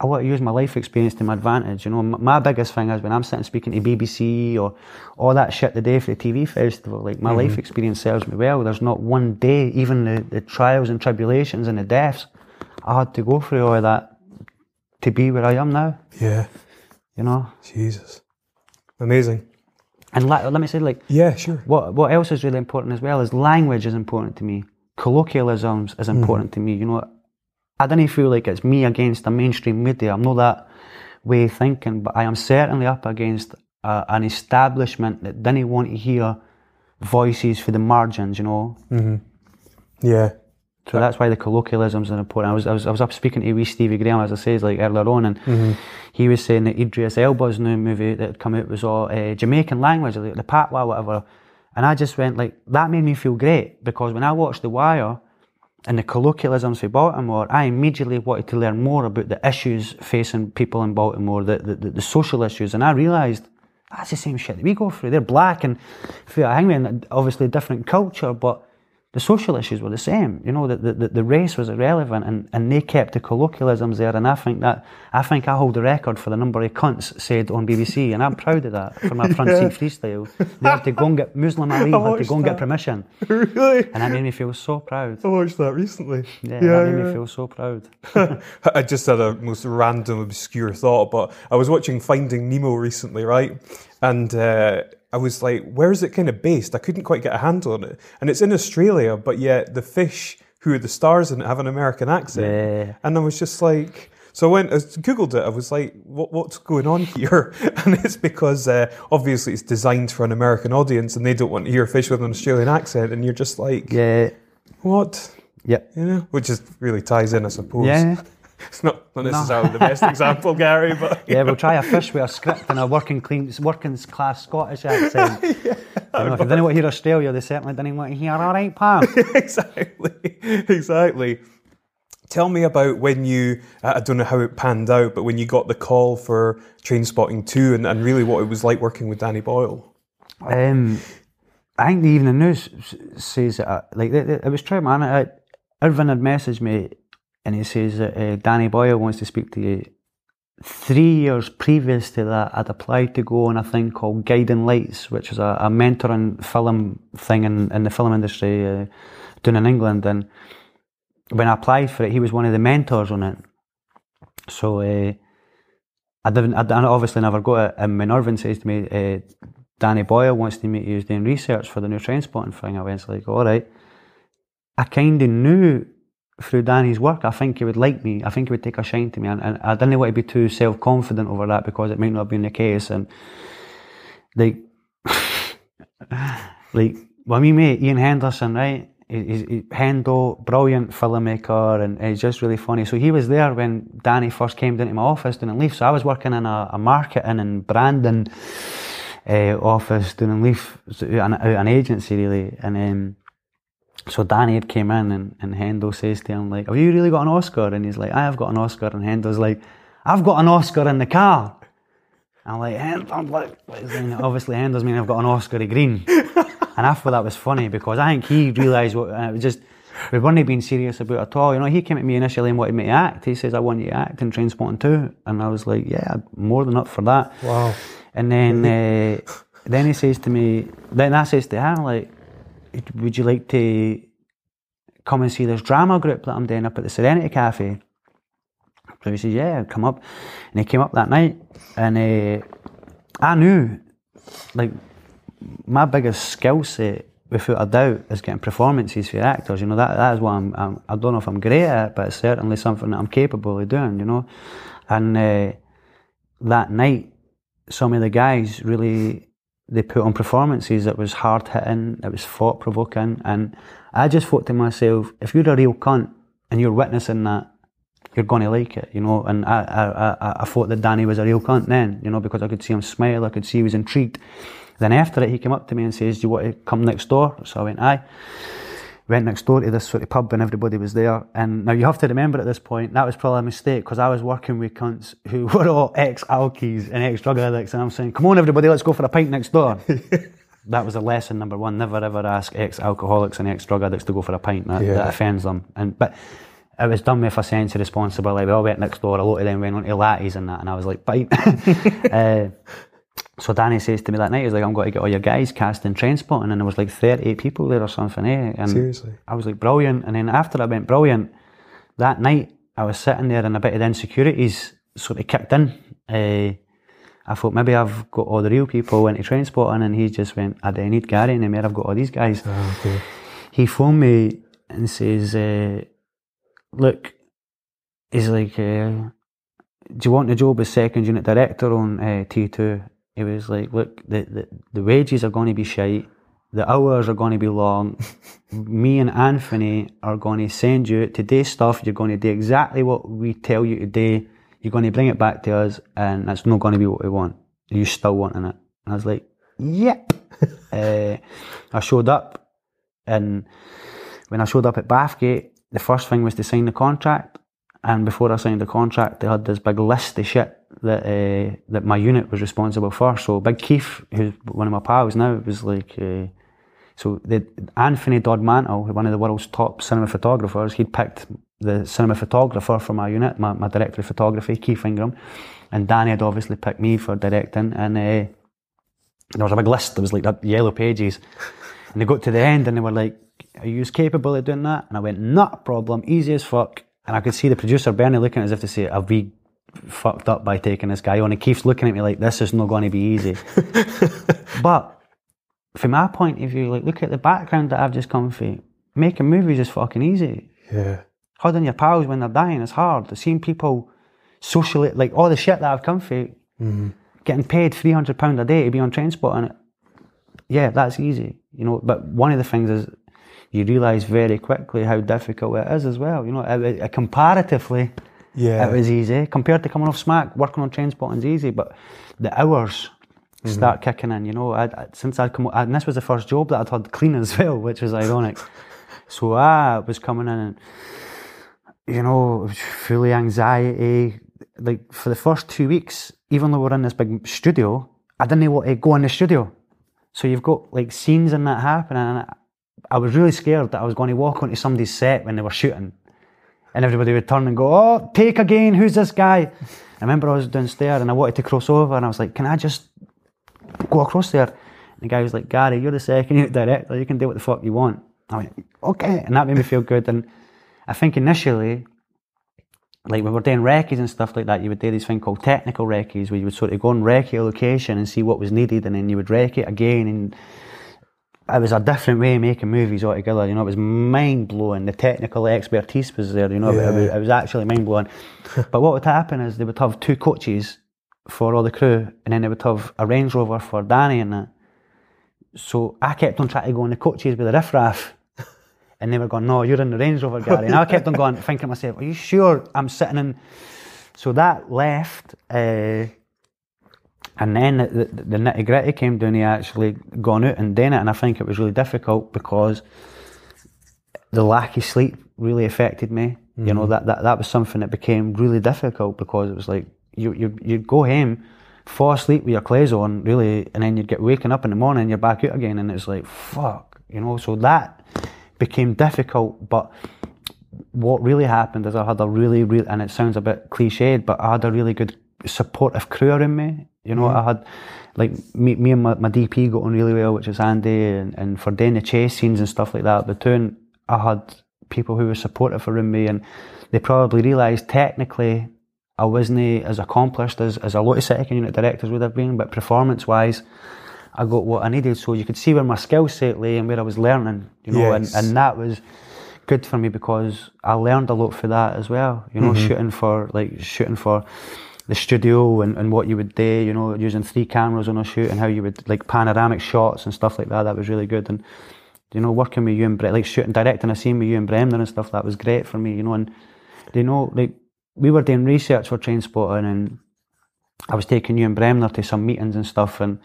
I want to use my life experience to my advantage, you know. My biggest thing is when I'm sitting speaking to BBC or all that shit today for the TV festival, like, my life experience serves me well. There's not one day, even the trials and tribulations and the deaths, I had to go through all of that to be where I am now. Yeah. You know? Jesus. Amazing. And let me say, like... Yeah, sure. What else is really important as well is language is important to me. Colloquialisms is important to me, you know. I don't feel like it's me against the mainstream media. I'm not that way of thinking, but I am certainly up against an establishment that didn't want to hear voices for the margins, you know. Yeah. So that's why the colloquialisms are important. I was up speaking to wee Stevie Graham, as I say, like, earlier on, and he was saying that Idris Elba's new movie that had come out was all Jamaican language, like the Patwa, whatever. And I just went, like, that made me feel great, because when I watched The Wire and the colloquialisms for Baltimore, I immediately wanted to learn more about the issues facing people in Baltimore, the social issues, and I realised that's the same shit that we go through. They're black and fair hangmen, obviously different culture, but the social issues were the same. You know, the race was irrelevant, and they kept the colloquialisms there, and I think I hold the record for the number of cunts said on BBC, and I'm proud of that for my front seat freestyle. They had to go and get Muslim Ali had to go and get permission. Really? And that made me feel so proud. I watched that recently. Yeah, that made me feel so proud. I just had a most random, obscure thought, but I was watching Finding Nemo recently, right? And I was like, where is it kind of based? I couldn't quite get a handle on it. And it's in Australia, but yet the fish who are the stars in it have an American accent. Yeah. And I was just like, so I Googled it. I was like, what's going on here? And it's because obviously it's designed for an American audience and they don't want to hear fish with an Australian accent. And you're just like, yeah, what? Yeah. You know, which just really ties in, I suppose. Yeah. It's not necessarily the best example, Gary, but... Yeah, we'll try a fish with a script and a working-class Scottish accent. If they didn't want to hear Australia, they certainly didn't want to hear, all right, pal. Exactly. Tell me about when you, I don't know how it panned out, but when you got the call for Trainspotting 2 and really what it was like working with Danny Boyle. I think the Evening News says that, like, it was true, man. Irvine had messaged me, and he says that Danny Boyle wants to speak to you. 3 years previous to that, I'd applied to go on a thing called Guiding Lights, which is a mentoring film thing in the film industry down in England. And when I applied for it, he was one of the mentors on it. So I obviously never got it. And when Irvine says to me, Danny Boyle wants to meet you, he's doing research for the new Trainspotting thing, I was like, all right. I kind of knew through Danny's work, I think he would like me. I think he would take a shine to me, and I didn't want to be too self-confident over that because it might not have been the case. And well, me mate Ian Henderson, right? He's Hendo, brilliant filmmaker, and he's just really funny. So he was there when Danny first came into my office down in Leaf. So I was working in a marketing and branding office down in Leaf, an agency really, and. So Danny had came in and Hendo says to him, like, have you really got an Oscar? And he's like, I have got an Oscar. And Hendo's like, I've got an Oscar in the car. And I'm like, obviously Hendo's meaning I've got an Oscar to green. And I thought that was funny because I think he realised what, and it was just, we weren't being serious about it at all. You know, he came at me initially and wanted me to act. He says, I want you to act in Trainspotting 2. And I was like, yeah, more than up for that. Wow. And then he says to me, then I says to him, like, would you like to come and see this drama group that I'm doing up at the Serenity Cafe? So he says, yeah, come up. And he came up that night, and I knew, like, my biggest skill set, without a doubt, is getting performances for actors. You know, that is what I don't know if I'm great at it, but it's certainly something that I'm capable of doing, you know. And that night, some of the guys really... They put on performances that was hard-hitting, it was thought-provoking, and I just thought to myself, if you're a real cunt and you're witnessing that, you're going to like it, you know. And I thought that Danny was a real cunt then, you know, because I could see him smile, I could see he was intrigued. Then after it, he came up to me and says, do you want to come next door? So I went, aye. Went next door to this sort of pub and everybody was there. And now you have to remember at this point, that was probably a mistake because I was working with cunts who were all ex-alkies and ex-drug addicts. And I'm saying, come on everybody, let's go for a pint next door. That was a lesson number one. Never ever ask ex-alcoholics and ex-drug addicts to go for a pint. That offends them. But it was done with a sense of responsibility. We all went next door. A lot of them went on to latties and that. And I was like, pint. So Danny says to me that night, he's like, I'm going to get all your guys cast in Trainspotting, and there was like 38 people there or something, eh? And seriously? I was like, brilliant. And then after I went brilliant, that night I was sitting there and a bit of the insecurities sort of kicked in. I thought maybe I've got all the real people into Trainspotting, and he just went, I don't need Gary anymore, I've got all these guys. Oh, okay. He phoned me and says, look, he's like, do you want the job as second unit director on T2? He was like, look, the wages are going to be shite, the hours are going to be long, me and Anthony are going to send you today's stuff, you're going to do exactly what we tell you today, you're going to bring it back to us, and that's not going to be what we want. Are you still wanting it? And I was like, yep. I showed up, and when I showed up at Bathgate, the first thing was to sign the contract, and before I signed the contract, they had this big list of shit that that my unit was responsible for. So Big Keith, who's one of my pals now, was like, Anthony Dodd-Mantle, one of the world's top cinema photographers, he'd picked the cinema photographer for my unit, my director of photography, Keith Ingram, and Danny had obviously picked me for directing, and there was a big list, there was like yellow pages, and they got to the end and they were like, are you capable of doing that? And I went, not a problem, easy as fuck. And I could see the producer, Bernie, looking as if to say, have we fucked up by taking this guy on? And Keith's looking at me like, this is not going to be easy. But from my point of view, like, look at the background that I've just come from. Making movies is fucking easy. Yeah. Hugging your pals when they're dying is hard. Seeing people socially, like all the shit that I've come from, getting paid £300 a day to be on Trainspotting, yeah, that's easy, you know. But one of the things is you realise very quickly how difficult it is as well, you know. Comparatively, yeah, it was easy compared to coming off smack. Working on Trainspotting's easy, but the hours start kicking in, you know. Since I'd come, and this was the first job that I'd had clean as well, which was ironic. So I was coming in, and you know, fully anxiety. Like for the first 2 weeks, even though we're in this big studio, I didn't know what to go in the studio. So you've got like scenes and that happening, and I was really scared that I was going to walk onto somebody's set when they were shooting. And everybody would turn and go, oh, take again, who's this guy? I remember I was downstairs and I wanted to cross over and I was like, can I just go across there? And the guy was like, Gary, you're the second unit director, you can do what the fuck you want. I went, okay, and that made me feel good. And I think initially, like when we were doing recce's and stuff like that, you would do this thing called technical recce's, where you would sort of go and recce a location and see what was needed, and then you would recce it again. And it was a different way of making movies altogether, you know. It was mind-blowing. The technical expertise was there, you know. Yeah. It was actually mind-blowing. But what would happen is they would have two coaches for all the crew, and then they would have a Range Rover for Danny and that. So I kept on trying to go in the coaches with the riffraff, and they were going, no, you're in the Range Rover, Gary. And I kept on going, thinking to myself, are you sure I'm sitting in? So that left... And then the nitty-gritty came down. He actually gone out and done it, and I think it was really difficult because the lack of sleep really affected me. Mm-hmm. You know, that was something that became really difficult because it was like you'd go home, fall asleep with your clothes on, really, and then you'd get waking up in the morning, you're back out again, and it's like, fuck, you know. So that became difficult, but what really happened is I had a really, and it sounds a bit cliched, but I had a really good supportive crew around me. You know, I had, like, me and my DP got on really well, which is Andy, and for doing the chase scenes and stuff like that, between, I had people who were supportive around me, and they probably realised technically I wasn't as accomplished as a lot of second unit directors would have been, but performance-wise, I got what I needed. So you could see where my skill set lay and where I was learning, you know, and that was good for me because I learned a lot for that as well, you know, shooting for the studio and what you would do, you know, using three cameras on a shoot and how you would, like, panoramic shots and stuff like that. That was really good. And, you know, working with you and Bremner, like, shooting, directing a scene with you and Bremner and stuff, that was great for me, you know. And, you know, like, we were doing research for Trainspotting, and I was taking you and Bremner to some meetings and stuff, and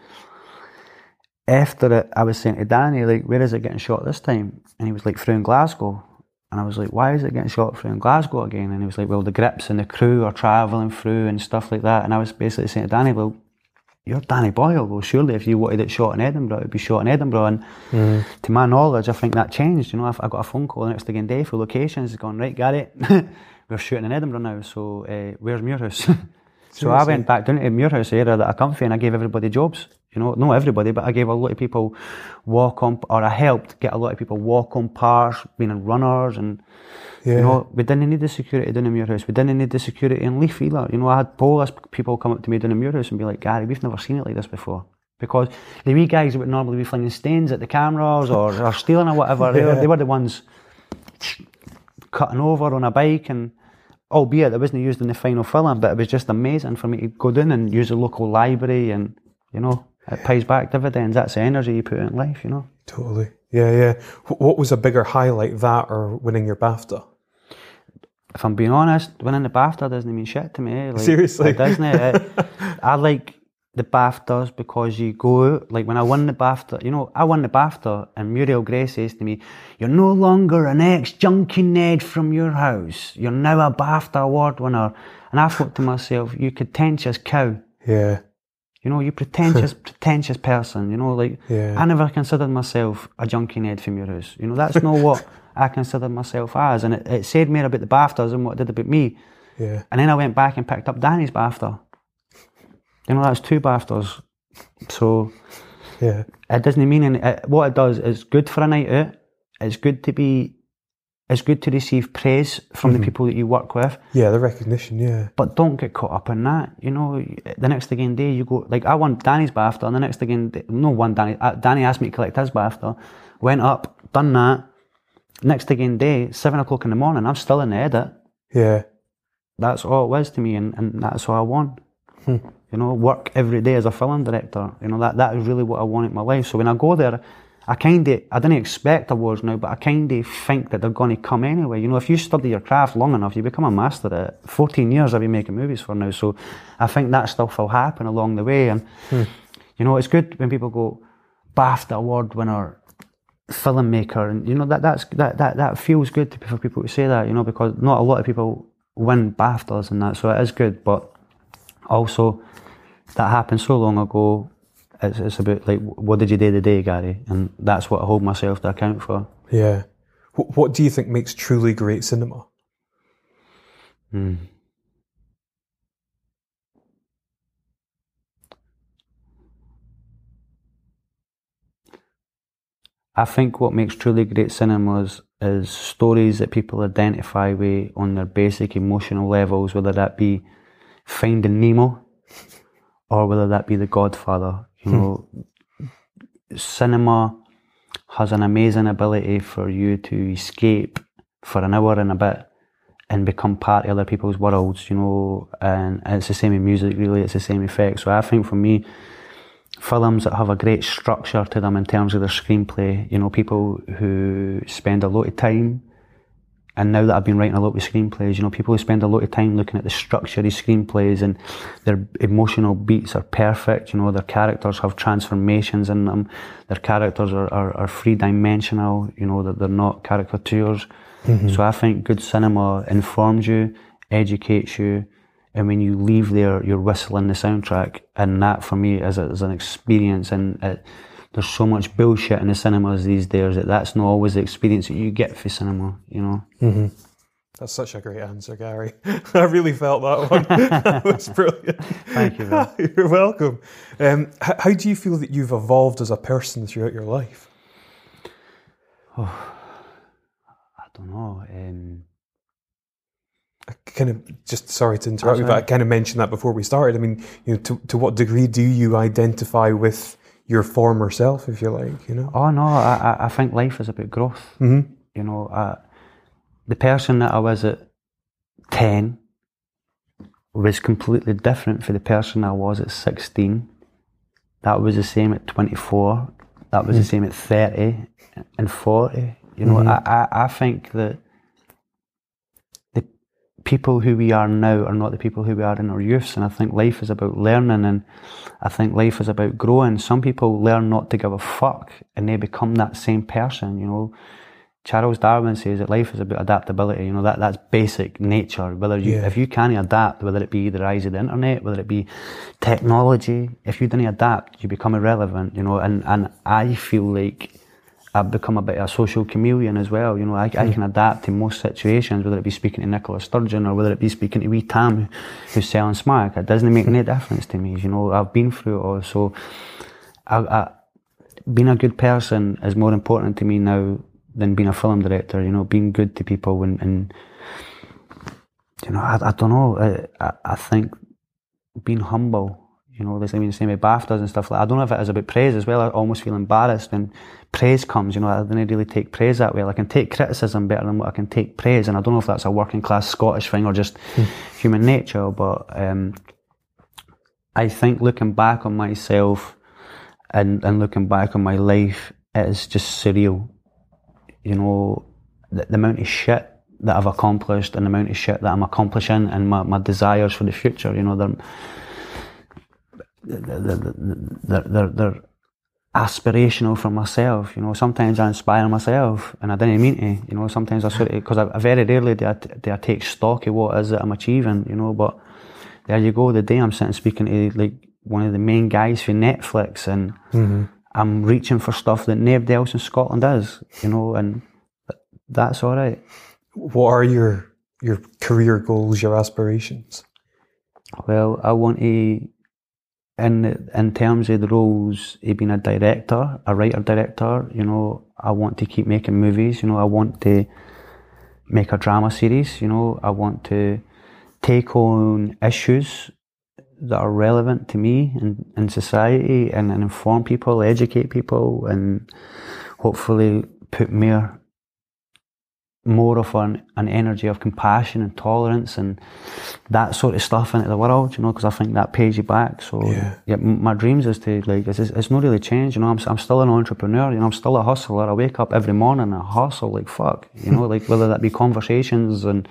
after it, I was saying to Danny, like, where is it getting shot this time? And he was like, through in Glasgow. And I was like, why is it getting shot through in Glasgow again? And he was like, well, the grips and the crew are travelling through and stuff like that. And I was basically saying to Danny, well, you're Danny Boyle. Well, surely if you wanted it shot in Edinburgh, it would be shot in Edinburgh. And to my knowledge, I think that changed. You know, I got a phone call the next again day for locations. It's going, right, Gary, we're shooting in Edinburgh now, so where's Muirhouse? So I went back down to Muirhouse area that I come from, and I gave everybody jobs. You know, not everybody, but I gave a lot of people walk on, or I helped get a lot of people walk on parks, being runners, and you know, we didn't need the security down in Muirhouse. We didn't need the security in Leaf either. You know, I had police people come up to me down in Muirhouse and be like, Gary, we've never seen it like this before. Because the wee guys that would normally be flinging stains at the cameras or stealing or whatever, they were the ones cutting over on a bike, and albeit it wasn't used in the final film, but it was just amazing for me to go down and use the local library, and you know, it pays back dividends. That's the energy you put in life, you know. Totally. Yeah, yeah. What was a bigger highlight, that or winning your BAFTA? If I'm being honest, winning the BAFTA doesn't mean shit to me. Eh? Like, seriously? It doesn't. I like the BAFTAs because you go out, like when I won the BAFTA, you know, I won the BAFTA and Muriel Gray says to me, you're no longer an ex-junkie Ned from your house. You're now a BAFTA award winner. And I thought to myself, you contentious cow. Yeah. You know, you pretentious person, you know, like, I never considered myself a junkie Ned from your house. You know, that's not what I considered myself as. And it said more about the BAFTAs than what it did about me. Yeah. And then I went back and picked up Danny's BAFTA. You know, that's two BAFTAs. So, yeah, it doesn't mean anything. What it does is good for a night out. It's good to be, it's good to receive praise from the people that you work with. Yeah, the recognition, yeah. But don't get caught up in that, you know. The next again day, you go, like, I won Danny's BAFTA, and the next again day, no one, Danny asked me to collect his BAFTA, went up, done that. Next again day, 7 o'clock in the morning, I'm still in the edit. Yeah. That's all it was to me, and that's what I won. You know, work every day as a film director, you know, that is really what I want in my life. So when I go there, I didn't expect awards now, but I kind of think that they're going to come anyway. You know, if you study your craft long enough, you become a master at it. 14 years I've been making movies for now, so I think that stuff will happen along the way. And, you know, it's good when people go, BAFTA award winner, filmmaker, and, you know, that feels good for people to say that, you know, because not a lot of people win BAFTAs and that, so it is good, but also, that happened so long ago. It's about, like, what did you do today, Gary? And that's what I hold myself to account for. Yeah. What do you think makes truly great cinema? I think what makes truly great cinema is stories that people identify with on their basic emotional levels, whether that be Finding Nemo or whether that be The Godfather. You know, cinema has an amazing ability for you to escape for an hour and a bit and become part of other people's worlds, you know, and it's the same in music, really. It's the same effect. So I think for me, films that have a great structure to them in terms of their screenplay, you know, people who spend a lot of time, and now that I've been writing a lot of screenplays, you know, people who spend a lot of time looking at the structure of screenplays and their emotional beats are perfect, you know, their characters have transformations in them, their characters are three-dimensional, you know, that they're not caricatures. So I think good cinema informs you, educates you, and when you leave there, you're whistling the soundtrack, and that for me is an experience, and there's so much bullshit in the cinemas these days that's not always the experience that you get for cinema, you know. That's such a great answer, Gary. I really felt that one. That was brilliant. Thank you, man. You're welcome. How do you feel that you've evolved as a person throughout your life? Oh, I don't know. I kind of, just sorry to interrupt you, but I kind of mentioned that before we started. I mean, you know, to what degree do you identify with your former self, if you like, you know? Oh, no, I think life is about growth. You know, the person that I was at 10 was completely different from the person I was at 16. That was the same at 24. That was the same at 30 and 40. You know, I think that the people who we are now are not the people who we are in our youths. And I think life is about learning, and I think life is about growing. Some people learn not to give a fuck and they become that same person, you know. Charles Darwin says that life is about adaptability, you know, that's basic nature. Whether you, if you can't adapt, whether it be the rise of the internet, whether it be technology, if you didn't adapt, you become irrelevant, you know. And I feel like I've become a bit of a social chameleon as well, you know. I can adapt to most situations, whether it be speaking to Nicola Sturgeon or whether it be speaking to wee Tam who's selling smack. It doesn't make any difference to me, you know. I've been through it all, so I being a good person is more important to me now than being a film director, you know. Being good to people and you know, I don't know, I think being humble. You know, I mean, the same with BAFTAs and stuff like that. I don't know if it is about praise as well. I almost feel embarrassed when praise comes, you know. I didn't really take praise that well. I can take criticism better than what I can take praise, and I don't know if that's a working class Scottish thing or just human nature, but I think looking back on myself and looking back on my life, it is just surreal. You know, the amount of shit that I've accomplished and the amount of shit that I'm accomplishing and my desires for the future, you know, they're aspirational for myself, you know. Sometimes I inspire myself and I didn't mean to, you know. Sometimes I sort of, because I very rarely do I take stock of what is that I'm achieving, you know. But there you go, the day I'm sitting speaking to like one of the main guys for Netflix and I'm reaching for stuff that nobody else in Scotland does, you know, and that's all right. What are your career goals, your aspirations? Well, I want to, in terms of the roles of being a director, a writer-director, you know, I want to keep making movies, you know. I want to make a drama series, you know. I want to take on issues that are relevant to me and society and inform people, educate people, and hopefully put more of an energy of compassion and tolerance and that sort of stuff into the world, you know, because I think that pays you back. So yeah, my dreams is to, like, it's not really changed, you know. I'm still an entrepreneur, you know. I'm still a hustler. I wake up every morning and I hustle like fuck, you know, like whether that be conversations and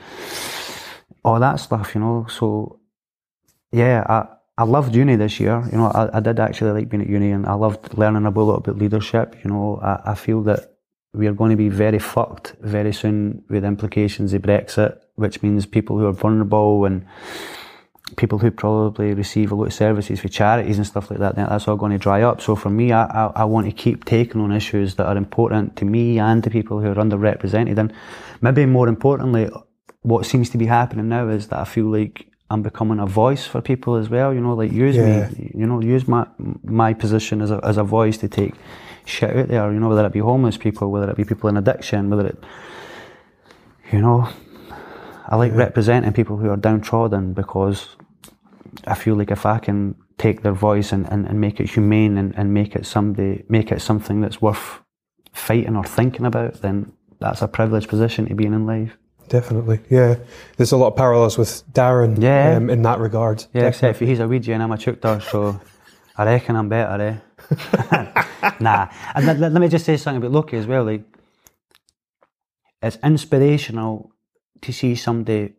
all that stuff, you know. So yeah, I loved uni this year, you know. I did actually like being at uni, and I loved learning a lot about leadership, you know. I feel that we are going to be very fucked very soon with implications of Brexit, which means people who are vulnerable and people who probably receive a lot of services for charities and stuff like that, that's all going to dry up. So for me, I want to keep taking on issues that are important to me and to people who are underrepresented. And maybe more importantly, what seems to be happening now is that I feel like I'm becoming a voice for people as well, you know, like use me, you know, use my position as a voice to take shit out there, you know, whether it be homeless people, whether it be people in addiction, whether it, you know, I like representing people who are downtrodden, because I feel like if I can take their voice and make it humane and make it something that's worth fighting or thinking about, then that's a privileged position to be in life. Definitely, yeah. There's a lot of parallels with Darren in that regard. Yeah, definitely. Except for he's a Ouija and I'm a Chuktar, so I reckon I'm better, eh? Nah, and let me just say something about Loki as well. Like, it's inspirational to see somebody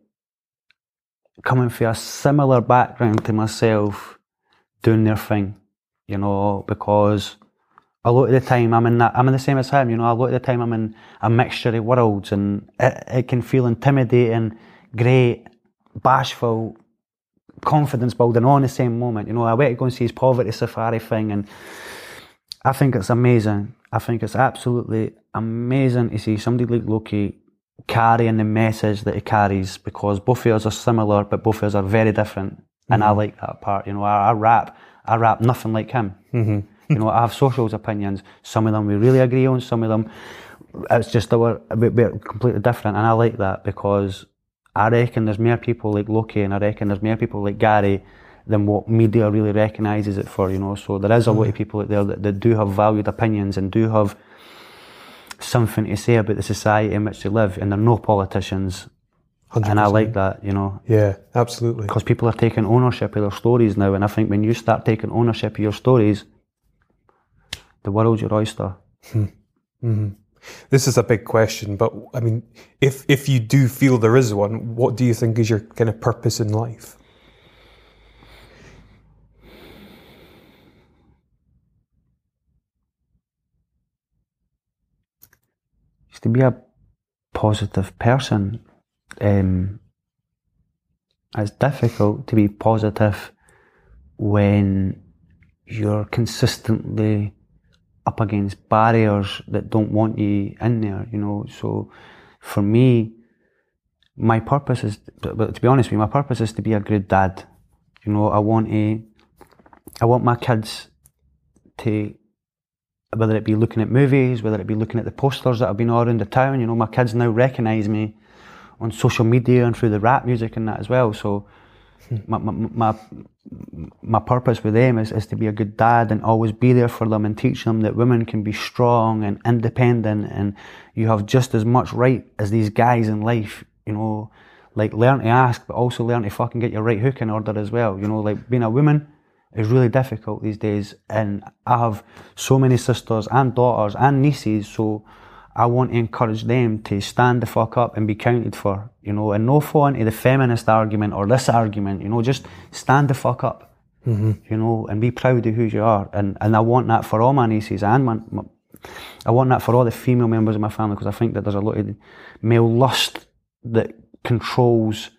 coming from a similar background to myself doing their thing, you know, because a lot of the time I'm in the same as him, you know. A lot of the time I'm in a mixture of worlds, and it can feel intimidating, great, bashful, confidence building all in the same moment, you know. I went to go and see his poverty safari thing, and I think it's amazing. I think it's absolutely amazing to see somebody like Loki carrying the message that he carries, because both of us are similar, but both of us are very different. And I like that part, you know. I rap nothing like him. You know, I have social opinions. Some of them we really agree on, some of them it's just we're completely different, and I like that, because I reckon there's more people like Loki and I reckon there's more people like Gary than what media really recognises it for, you know. So there is a lot of people out there that do have valued opinions and do have something to say about the society in which they live, and they're no politicians. 100%. And I like that, you know. Yeah, absolutely. Because people are taking ownership of their stories now, and I think when you start taking ownership of your stories, the world's your oyster. This is a big question, but I mean, if you do feel there is one, what do you think is your kind of purpose in life? It's to be a positive person. It's difficult to be positive when you're consistently up against barriers that don't want you in there, you know. So for me, my purpose is, but to be honest with you, my purpose is to be a good dad. You know, I want my kids to, whether it be looking at movies, whether it be looking at the posters that have been all around the town, you know, my kids now recognise me on social media and through the rap music and that as well. So my purpose with them is to be a good dad and always be there for them and teach them that women can be strong and independent and you have just as much right as these guys in life, you know, like learn to ask, but also learn to fucking get your right hook in order as well. You know, like being a woman is really difficult these days, and I have so many sisters and daughters and nieces, so I want to encourage them to stand the fuck up and be counted for, you know, and no fall into the feminist argument or this argument, you know, just stand the fuck up, you know, and be proud of who you are. And I want that for all my nieces and I want that for all the female members of my family, because I think that there's a lot of male lust that controls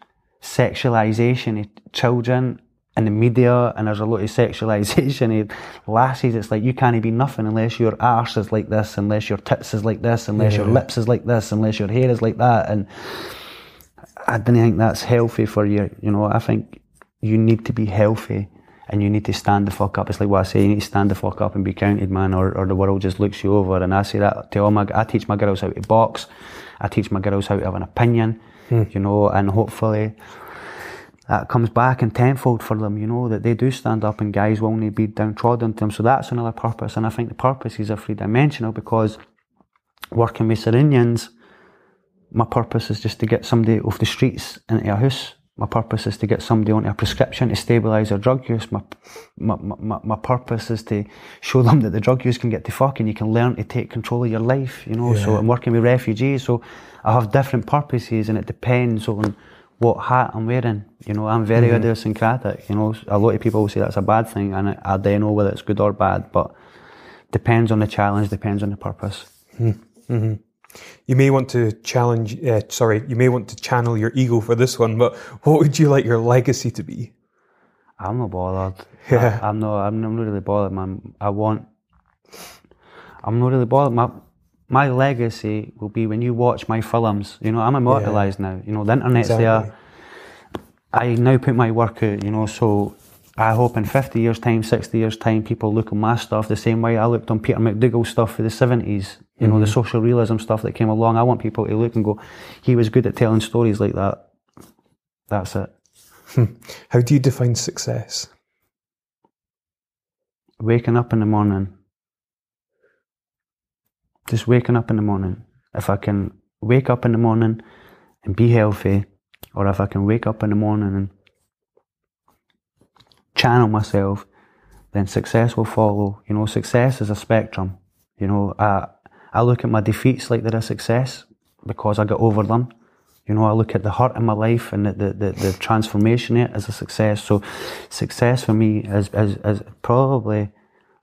sexualization of children in the media, and there's a lot of sexualization of lasses. It's like, you can't be nothing unless your arse is like this, unless your tits is like this, unless your lips is like this, unless your hair is like that. And I don't think that's healthy for you. You know, I think you need to be healthy and you need to stand the fuck up. It's like what I say, you need to stand the fuck up and be counted, man, or the world just looks you over. And I say that to all my, I teach my girls how to box. I teach my girls how to have an opinion, you know, and hopefully that comes back in tenfold for them, you know, that they do stand up and guys will only be downtrodden to them. So that's another purpose. And I think the purposes are three-dimensional, because working with Serenians, my purpose is just to get somebody off the streets into a house. My purpose is to get somebody onto a prescription to stabilise their drug use. My purpose is to show them that the drug use can get to fuck and you can learn to take control of your life, you know. Yeah. So I'm working with refugees. So I have different purposes and it depends on what hat I'm wearing, you know. I'm very idiosyncratic, you know. A lot of people will say that's a bad thing, and I don't know whether it's good or bad, but depends on the challenge, depends on the purpose. You may want to channel your ego for this one, but what would you like your legacy to be? I'm not bothered. Yeah. I'm not really bothered, man. I'm not really bothered. My legacy will be when you watch my films. You know, I'm immortalised now. You know, the internet's there. I now put my work out, you know, so I hope in 50 years' time, 60 years' time, people look on my stuff the same way I looked on Peter McDougall's stuff for the 70s, you know, the social realism stuff that came along. I want people to look and go, he was good at telling stories like that. That's it. How do you define success? Waking up in the morning. Just waking up in the morning. If I can wake up in the morning and be healthy, or if I can wake up in the morning and channel myself, then success will follow. You know, success is a spectrum. You know, I look at my defeats like they're a success because I got over them. You know, I look at the hurt in my life and the transformation in it as a success. So success for me is probably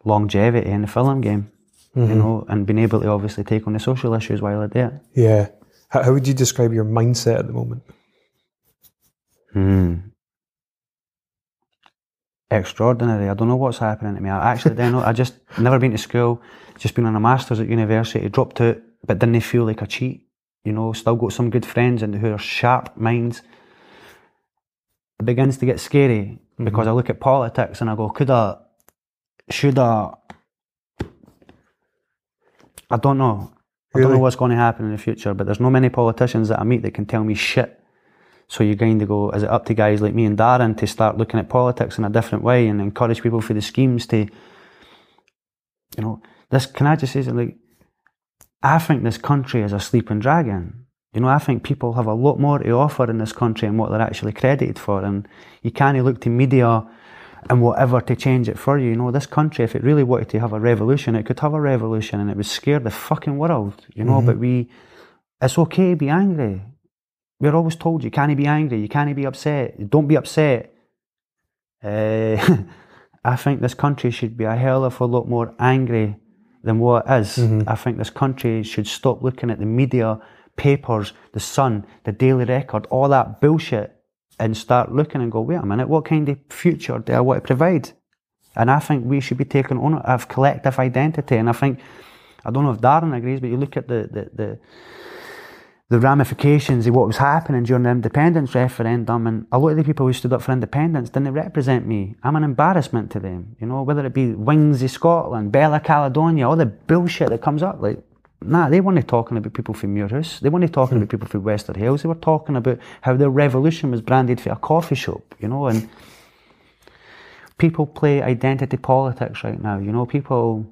longevity in the film game. You know, and being able to obviously take on the social issues while I do it. Yeah. How would you describe your mindset at the moment? Extraordinary. I don't know what's happening to me. I actually don't know. I just never been to school, just been on a master's at university, dropped out, but didn't feel like a cheat. You know, still got some good friends and who are sharp minds. It begins to get scary because I look at politics and I go, coulda, shoulda, I don't know. Really? I don't know what's going to happen in the future, but there's not many politicians that I meet that can tell me shit. So you kind of go, is it up to guys like me and Darren to start looking at politics in a different way and encourage people through the schemes to, you know, this, can I just say something? Like, I think this country is a sleeping dragon. You know, I think people have a lot more to offer in this country and what they're actually credited for. And you can't look to media and whatever to change it for you. You know, this country, if it really wanted to have a revolution, it could have a revolution, and it would scare the fucking world, you know. Mm-hmm. But it's okay to be angry. We're always told you can't be angry, you can't be upset, don't be upset. I think this country should be a hell of a lot more angry than what it is. Mm-hmm. I think this country should stop looking at the media, papers, the Sun, the Daily Record, all that bullshit, and start looking and go, wait a minute, what kind of future do I want to provide? And I think we should be taking on of collective identity. And I think, I don't know if Darren agrees, but you look at the ramifications of what was happening during the independence referendum, and a lot of the people who stood up for independence didn't represent me. I'm an embarrassment to them, you know, whether it be Wings of Scotland, Bella Caledonia, all the bullshit that comes up, like, nah, they weren't talking about people from Muirhouse, they weren't talking about people from Wester Hailes, they were talking about how their revolution was branded for a coffee shop, you know, and people play identity politics right now, you know, people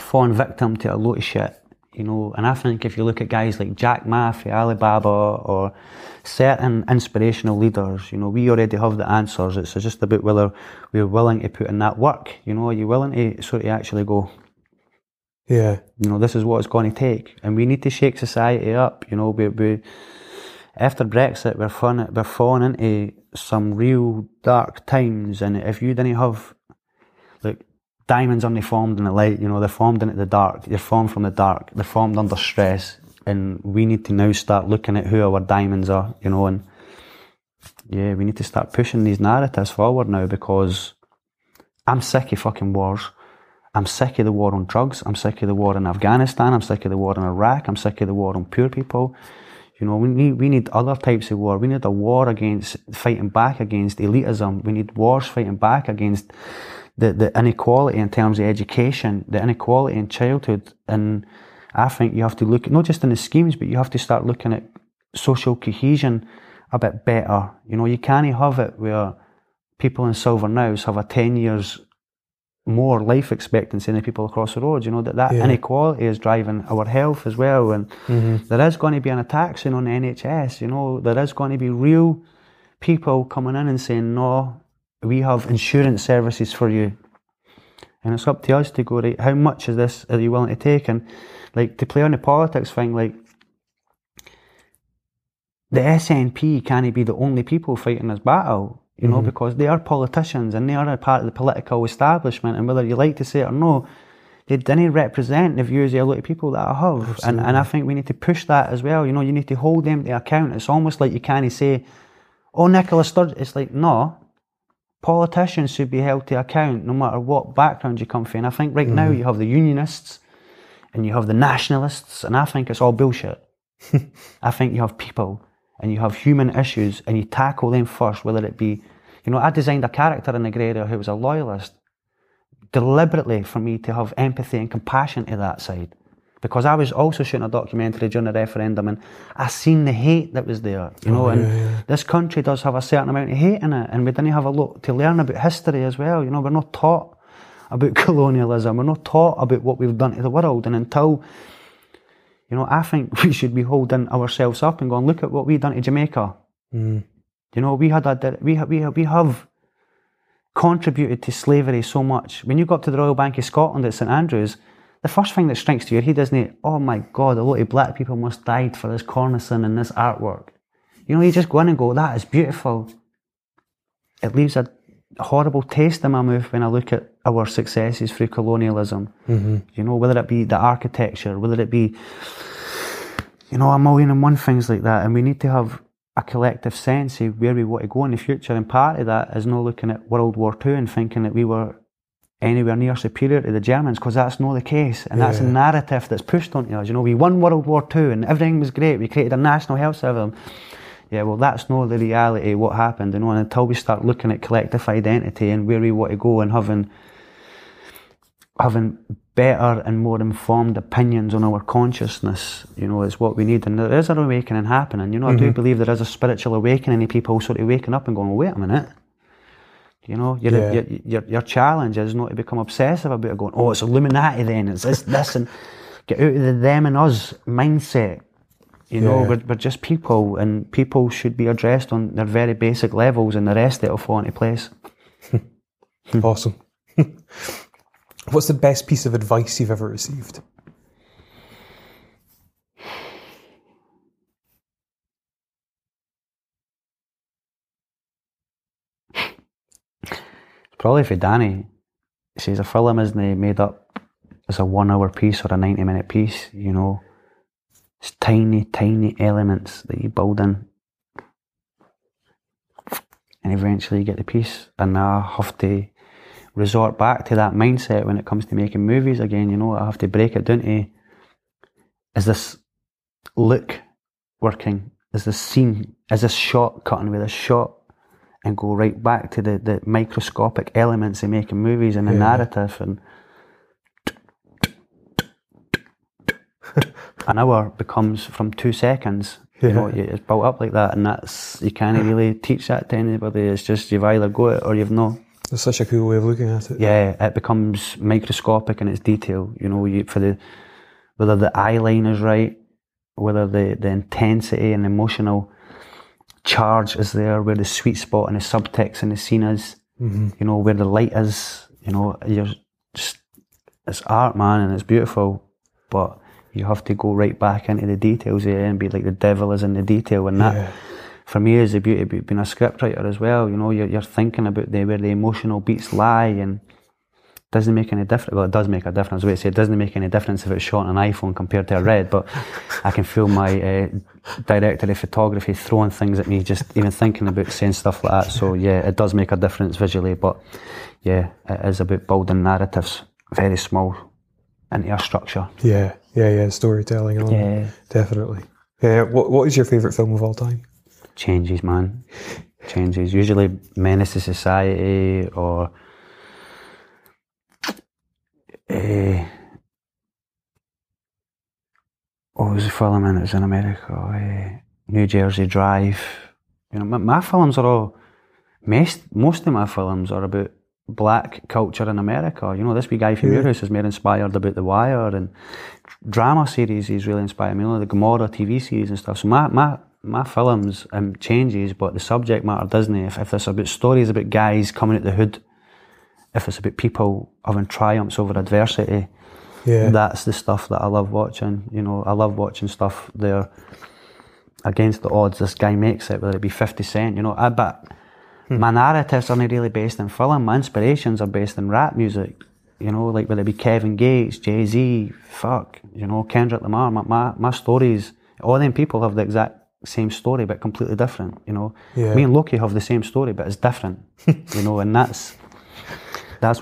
fawn victim to a lot of shit. You know, and I think if you look at guys like Jack Ma from Alibaba or certain inspirational leaders, you know, we already have the answers. It's just about whether we're willing to put in that work. You know, are you willing to sort of actually go, yeah, you know, this is what it's going to take, and we need to shake society up. You know, we after Brexit we're falling into some real dark times, and if you didn't have, like, diamonds aren't formed in the light, you know, they're formed in the dark. They're formed from the dark. They're formed under stress. And we need to now start looking at who our diamonds are, you know, and yeah, we need to start pushing these narratives forward now, because I'm sick of fucking wars. I'm sick of the war on drugs. I'm sick of the war in Afghanistan. I'm sick of the war in Iraq. I'm sick of the war on poor people. You know, we need other types of war. We need a war against fighting back against elitism. We need wars fighting back against the inequality in terms of education, the inequality in childhood. And I think you have to look, not just in the schemes, but you have to start looking at social cohesion a bit better. You know, you can't have it where people in Silver Nows have a 10 years more life expectancy than people across the road. You know, that inequality is driving our health as well. And there is going to be an attack soon on the NHS. You know, there is going to be real people coming in and saying, no, we have insurance services for you, and it's up to us to go, right, how much is this, are you willing to take? And like, to play on the politics thing, like, the SNP can't be the only people fighting this battle, you know, because they are politicians and they are a part of the political establishment, and whether you like to say it or no, they didn't represent the views of a lot of people that I have. Absolutely. And I think we need to push that as well, you know. You need to hold them to account. It's almost like you can't say, oh, Nicola Sturgeon, it's like, no, politicians should be held to account no matter what background you come from. And I think right now you have the unionists and you have the nationalists, and I think it's all bullshit. I think you have people and you have human issues, and you tackle them first, whether it be, you know, I designed a character in The Grey Area who was a loyalist deliberately for me to have empathy and compassion to that side, because I was also shooting a documentary during the referendum, and I seen the hate that was there, you know, this country does have a certain amount of hate in it, and we didn't have a lot to learn about history as well, you know. We're not taught about colonialism, we're not taught about what we've done to the world, and until, you know, I think we should be holding ourselves up and going, look at what we've done to Jamaica. You know, we have contributed to slavery so much. When you go up to the Royal Bank of Scotland at St Andrews, the first thing that strikes to your head isn't it, oh my God, a lot of black people must have died for this cornicing and this artwork. You know, you just go in and go, that is beautiful. It leaves a horrible taste in my mouth when I look at our successes through colonialism. You know, whether it be the architecture, whether it be, you know, a million and one things like that. And we need to have a collective sense of where we want to go in the future. And part of that is not looking at World War II and thinking that we were anywhere near superior to the Germans, because that's not the case, and that's a narrative that's pushed onto us. You know, we won World War II and everything was great, we created a national health service. Yeah, well, that's not the reality of what happened, you know. And until we start looking at collective identity and where we want to go, and having better and more informed opinions on our consciousness, you know, is what we need. And there is an awakening happening, you know. I do believe there is a spiritual awakening of people sort of waking up and going, well, wait a minute. You know, your challenge is not to become obsessive about it, going, oh, it's Illuminati then, it's this, and get out of the them and us mindset. You know, we're just people, and people should be addressed on their very basic levels, and the rest it'll fall into place. Awesome. What's the best piece of advice you've ever received? Probably for Danny. He says a film isn't made up as a 1 hour piece or a 90 minute piece, you know. It's tiny, tiny elements that you build in. And eventually you get the piece. And I have to resort back to that mindset when it comes to making movies again, you know. I have to break it down to, is this look working? Is this scene, is this shot cutting with a shot? And go right back to the microscopic elements of making movies and the narrative. And an hour becomes from 2 seconds. Yeah. You know, it's built up like that, and that's, you can't really teach that to anybody. It's just you've either got it or you've not. That's such a cool way of looking at it. Yeah, it becomes microscopic in its detail. You know, whether the eye line is right, whether the intensity and emotional charge is there, where the sweet spot and the subtext and the scene is, you know, where the light is, you know. You're just, it's art, man, and it's beautiful, but you have to go right back into the details there and be like, the devil is in the detail. And that, for me, is the beauty of being a scriptwriter as well, you know. You're thinking about where the emotional beats lie, and it doesn't make any difference. Well, it does make a difference. Wait, say it doesn't make any difference if it's shot on an iPhone compared to a Red, but I can feel my director of photography throwing things at me, just even thinking about saying stuff like that. So yeah, it does make a difference visually, but yeah, it is about building narratives, very small, into a structure. Yeah, storytelling and all that, definitely. Yeah, what is your favourite film of all time? Changes, man. Changes. Usually menace to society, or what was the film, and it was in America, New Jersey Drive. You know, my films are all, most of my films are about black culture in America. You know, this wee guy from Muirhouse is more inspired about The Wire, and drama series he's really inspired me, you know, the Gomorrah TV series and stuff. So my films changes, but the subject matter doesn't. If it's about stories about guys coming out the hood, if it's about people having triumphs over adversity, that's the stuff that I love watching. You know, I love watching stuff there against the odds. This guy makes it, whether it be 50 Cent, you know. My narratives aren't really based in film. My inspirations are based in rap music, you know, like whether it be Kevin Gates, Jay-Z, you know, Kendrick Lamar. My stories, all them people have the exact same story, but completely different, you know. Yeah. Me and Loki have the same story, but it's different, you know, and that's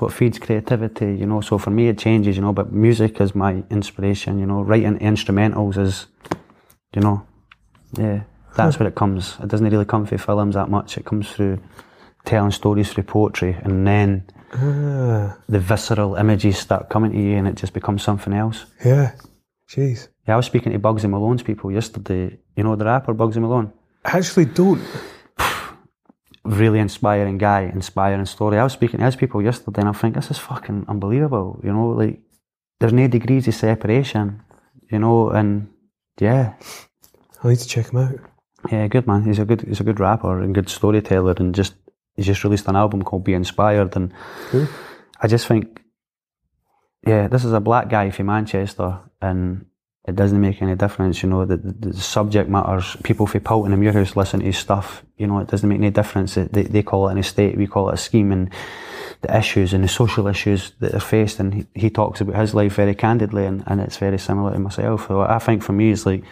what feeds creativity, you know. So for me, it changes, you know, but music is my inspiration, you know. Writing instrumentals is, you know, that's where it comes. It doesn't really come through films that much. It comes through telling stories through poetry, and then the visceral images start coming to you, and it just becomes something else. Yeah, jeez. Yeah, I was speaking to Bugsy Malone's people yesterday. You know the rapper Bugsy Malone? I actually don't. Really inspiring guy, inspiring story. I was speaking to his people yesterday, and I think, this is fucking unbelievable, you know, like, there's no degrees of separation, you know, and yeah. I need to check him out. Yeah, good man. He's a good rapper and good storyteller, and he's just released an album called Be Inspired, and I just think, yeah, this is a black guy from Manchester, and it doesn't make any difference, you know, the subject matters. People from Pilton and Muirhouse listen to his stuff, you know, it doesn't make any difference. They call it an estate, we call it a scheme, and the issues and the social issues that are faced, and he talks about his life very candidly, and it's very similar to myself. So I think for me, it's like,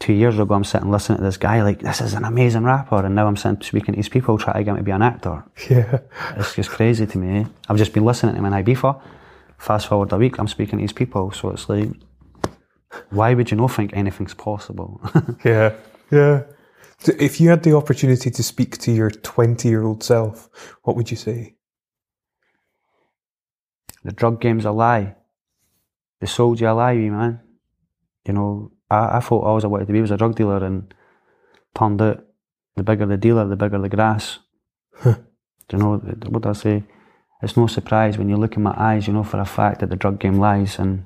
2 years ago I'm sitting listening to this guy, like, this is an amazing rapper, and now I'm sitting speaking to these people trying to get me to be an actor. Yeah. It's just crazy to me. I've just been listening to him in Ibiza. Fast forward a week, I'm speaking to these people, so it's like, why would you not think anything's possible? Yeah. If you had the opportunity to speak to your 20-year-old self, what would you say? The drug game's a lie. They sold you a lie, man. You know, I thought all I wanted to be was a drug dealer, and turned out, the bigger the dealer, the bigger the grass. You know, what do I say? It's no surprise when you look in my eyes, you know for a fact that the drug game lies, and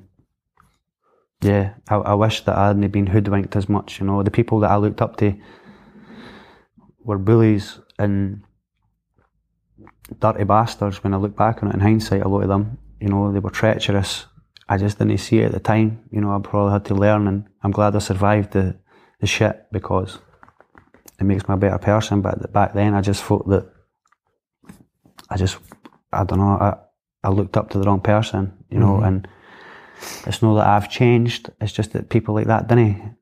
yeah, I wish that I hadn't been hoodwinked as much, you know. The people that I looked up to were bullies, and dirty bastards when I look back on it in hindsight, a lot of them, you know, they were treacherous. I just didn't see it at the time, you know, I probably had to learn, and I'm glad I survived the shit because it makes me a better person. But back then I just thought that I looked up to the wrong person, you know, and it's not that I've changed, it's just that people like that didn't,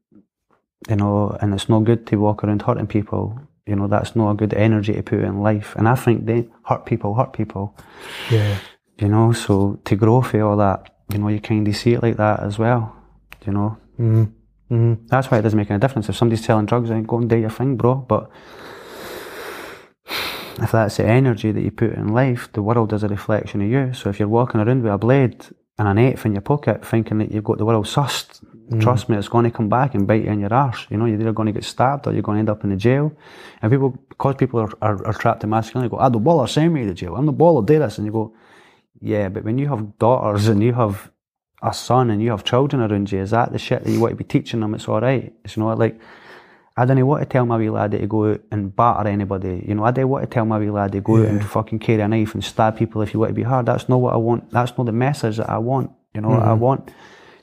you know, and it's no good to walk around hurting people, you know, that's not a good energy to put in life. And I think they hurt people. Yeah. You know, so to grow through all that, you know, you kind of see it like that as well, you know. That's why it doesn't make any difference. If somebody's selling drugs, then go and do your thing, bro. But if that's the energy that you put in life, the world is a reflection of you. So if you're walking around with a blade and an 8 in your pocket thinking that you've got the world sussed, trust me, it's going to come back and bite you in your arse. You know, you're either going to get stabbed or you're going to end up in the jail. And people, because people are trapped in masculinity, go, the baller send me to jail, I'm the baller, do this. And you go, yeah, but when you have daughters and you have a son and you have children around you, is that the shit that you want to be teaching them? It's all right. It's, you know, like, I didn't want to tell my wee laddie to go out and batter anybody. You know, I didn't want to tell my wee laddie to go out and fucking carry a knife and stab people if you want to be hard. That's not what I want. That's not the message that I want. You know, I want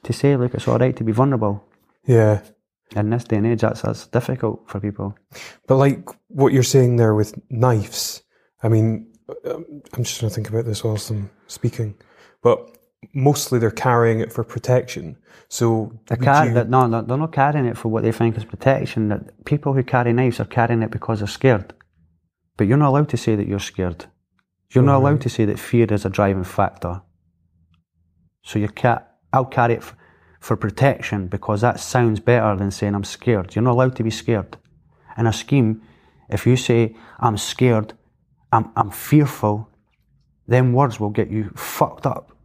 to say, look, it's all right to be vulnerable. Yeah. In this day and age, that's difficult for people. But like what you're saying there with knives, I mean, I'm just trying to think about this whilst I'm speaking, but mostly they're carrying it for protection. So no, they're not carrying it for what they think is protection. That people who carry knives are carrying it because they're scared. But you're not allowed to say that you're scared. You're not allowed to say that fear is a driving factor. So you can't. I'll carry it for protection because that sounds better than saying I'm scared. You're not allowed to be scared. In a scheme, if you say I'm scared, I'm fearful, them words will get you fucked up.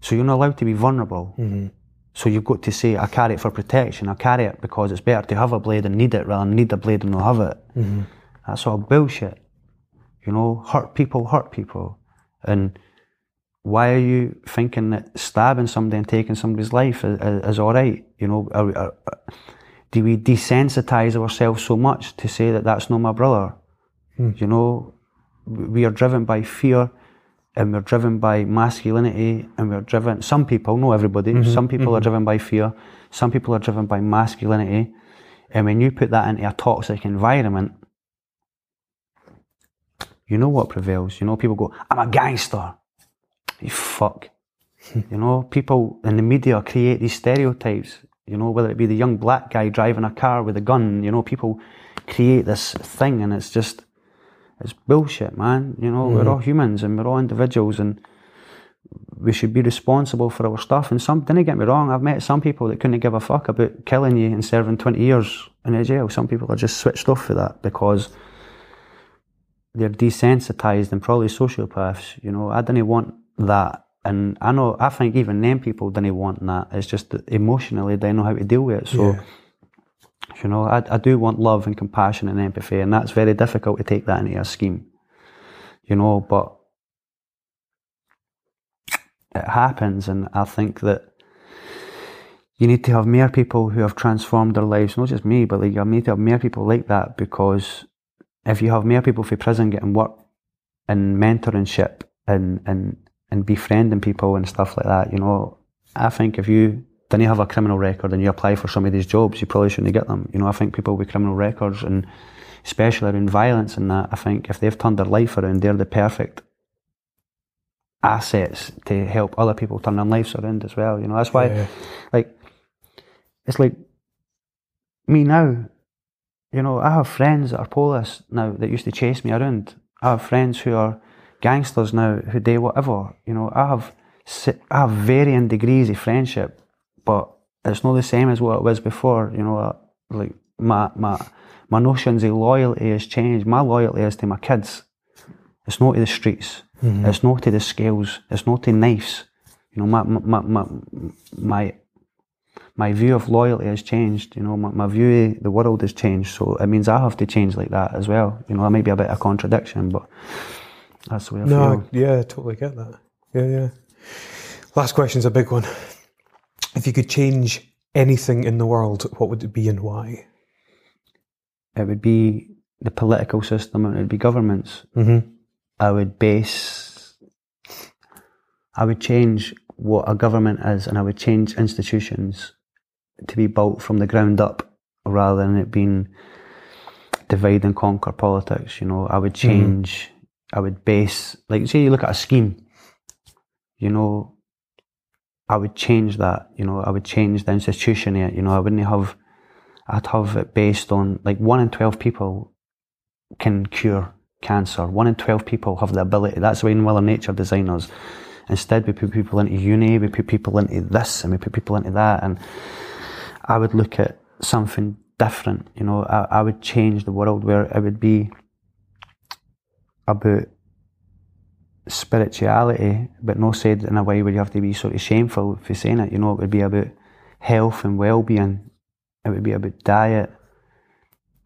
So you're not allowed to be vulnerable. So you've got to say, I carry it for protection, I carry it because it's better to have a blade and need it rather than need a blade and not have it. That's all bullshit. You know, hurt people. And why are you thinking that stabbing somebody and taking somebody's life is all right? You know, do we desensitize ourselves so much to say that that's not my brother? You know, we are driven by fear, and we're driven by masculinity, and we're driven, some people, not everybody, some people are driven by fear, some people are driven by masculinity, and when you put that into a toxic environment, you know what prevails. You know, people go, I'm a gangster. You fuck. You know, people in the media create these stereotypes, you know, whether it be the young black guy driving a car with a gun, you know, people create this thing, and it's just, it's bullshit, man. You know, we're all humans and we're all individuals, and we should be responsible for our stuff. And some, don't get me wrong, I've met some people that couldn't give a fuck about killing you and serving 20 years in a jail. Some people are just switched off for that because they're desensitized and probably sociopaths. You know, I didn't want that. And I think even them people didn't want that. It's just that emotionally they know how to deal with it. So. Yeah. You know, I do want love and compassion and empathy, and that's very difficult to take that into a scheme, you know, but it happens. And I think that you need to have more people who have transformed their lives, not just me, but like, you need to have more people like that, because if you have more people from prison getting work and mentorship and befriending people and stuff like that, you know, I think if you didn't have a criminal record and you apply for some of these jobs, you probably shouldn't get them. You know, I think people with criminal records, and especially around violence and that, I think if they've turned their life around, they're the perfect assets to help other people turn their lives around as well. You know, that's why, like, it's like me now, you know, I have friends that are police now that used to chase me around. I have friends who are gangsters now who do whatever. You know, I have varying degrees of friendship, but it's not the same as what it was before. You know, like my notions of loyalty has changed. My loyalty is to my kids. It's not to the streets. It's not to the scales. It's not to knives. You know, my view of loyalty has changed. You know, my view of the world has changed. So it means I have to change like that as well. You know, that may be a bit of a contradiction, but that's the way I feel. Yeah, I totally get that. Yeah. Last question's a big one. If you could change anything in the world, what would it be and why? It would be the political system, and it would be governments. I would change what a government is, and I would change institutions to be built from the ground up rather than it being divide and conquer politics, you know. I would change, I would base, like, say you look at a scheme, you know, I would change that, you know, I would change the institution here, you know. I wouldn't have, I'd have it based on, like, 1 in 12 people can cure cancer. 1 in 12 people have the ability. That's the way Mother Nature designed us. Instead, we put people into uni, we put people into this, and we put people into that, and I would look at something different, you know. I would change the world where it would be about spirituality, but not said in a way where you have to be sort of shameful for saying it, you know. It would be about health and well-being, it would be about diet,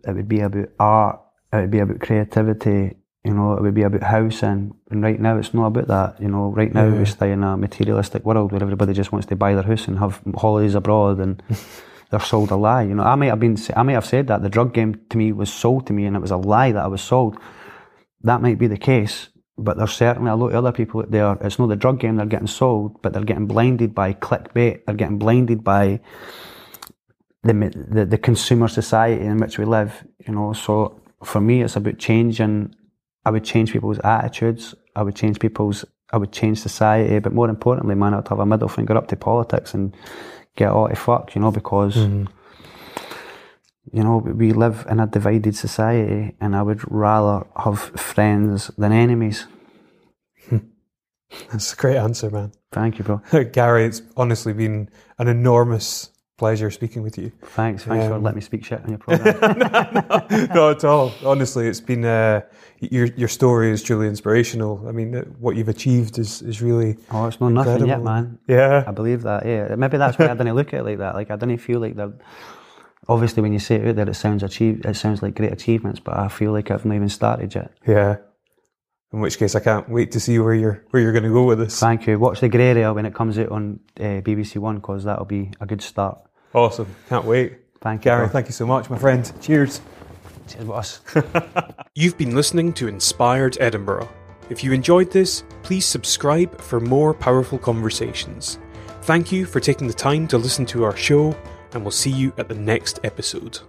it would be about art, it would be about creativity, you know, it would be about housing. And right now it's not about that, you know. Right now we stay in a materialistic world where everybody just wants to buy their house and have holidays abroad, and they're sold a lie, you know. I might have said that the drug game to me was sold to me, and it was a lie that I was sold. That might be the case, but there's certainly a lot of other people out there. It's not the drug game they're getting sold, but they're getting blinded by clickbait. They're getting blinded by the consumer society in which we live, you know. So for me, it's about changing. I would change people's attitudes. I would change society, but more importantly, man, I'd have a middle finger up to politics and get all the fuck, you know, because you know, we live in a divided society, and I would rather have friends than enemies. That's a great answer, man. Thank you, bro. Gary, it's honestly been an enormous pleasure speaking with you. Thanks for letting me speak shit on your program. No, not at all. Honestly, it's been your story is truly inspirational. I mean, what you've achieved is really it's not incredible. Nothing yet, man. Yeah, I believe that. Yeah, maybe that's why I didn't look at it like that. Like, I didn't feel like that. Obviously, when you say it out there, it sounds like great achievements, but I feel like I've not even started yet. Yeah. In which case, I can't wait to see where you're going to go with this. Thank you. Watch The Grey Area when it comes out on BBC One, because that'll be a good start. Awesome. Can't wait. Thank you, Gary. Thank you so much, my friend. Cheers. Cheers, boss. You've been listening to Inspired Edinburgh. If you enjoyed this, please subscribe for more powerful conversations. Thank you for taking the time to listen to our show, and we'll see you at the next episode.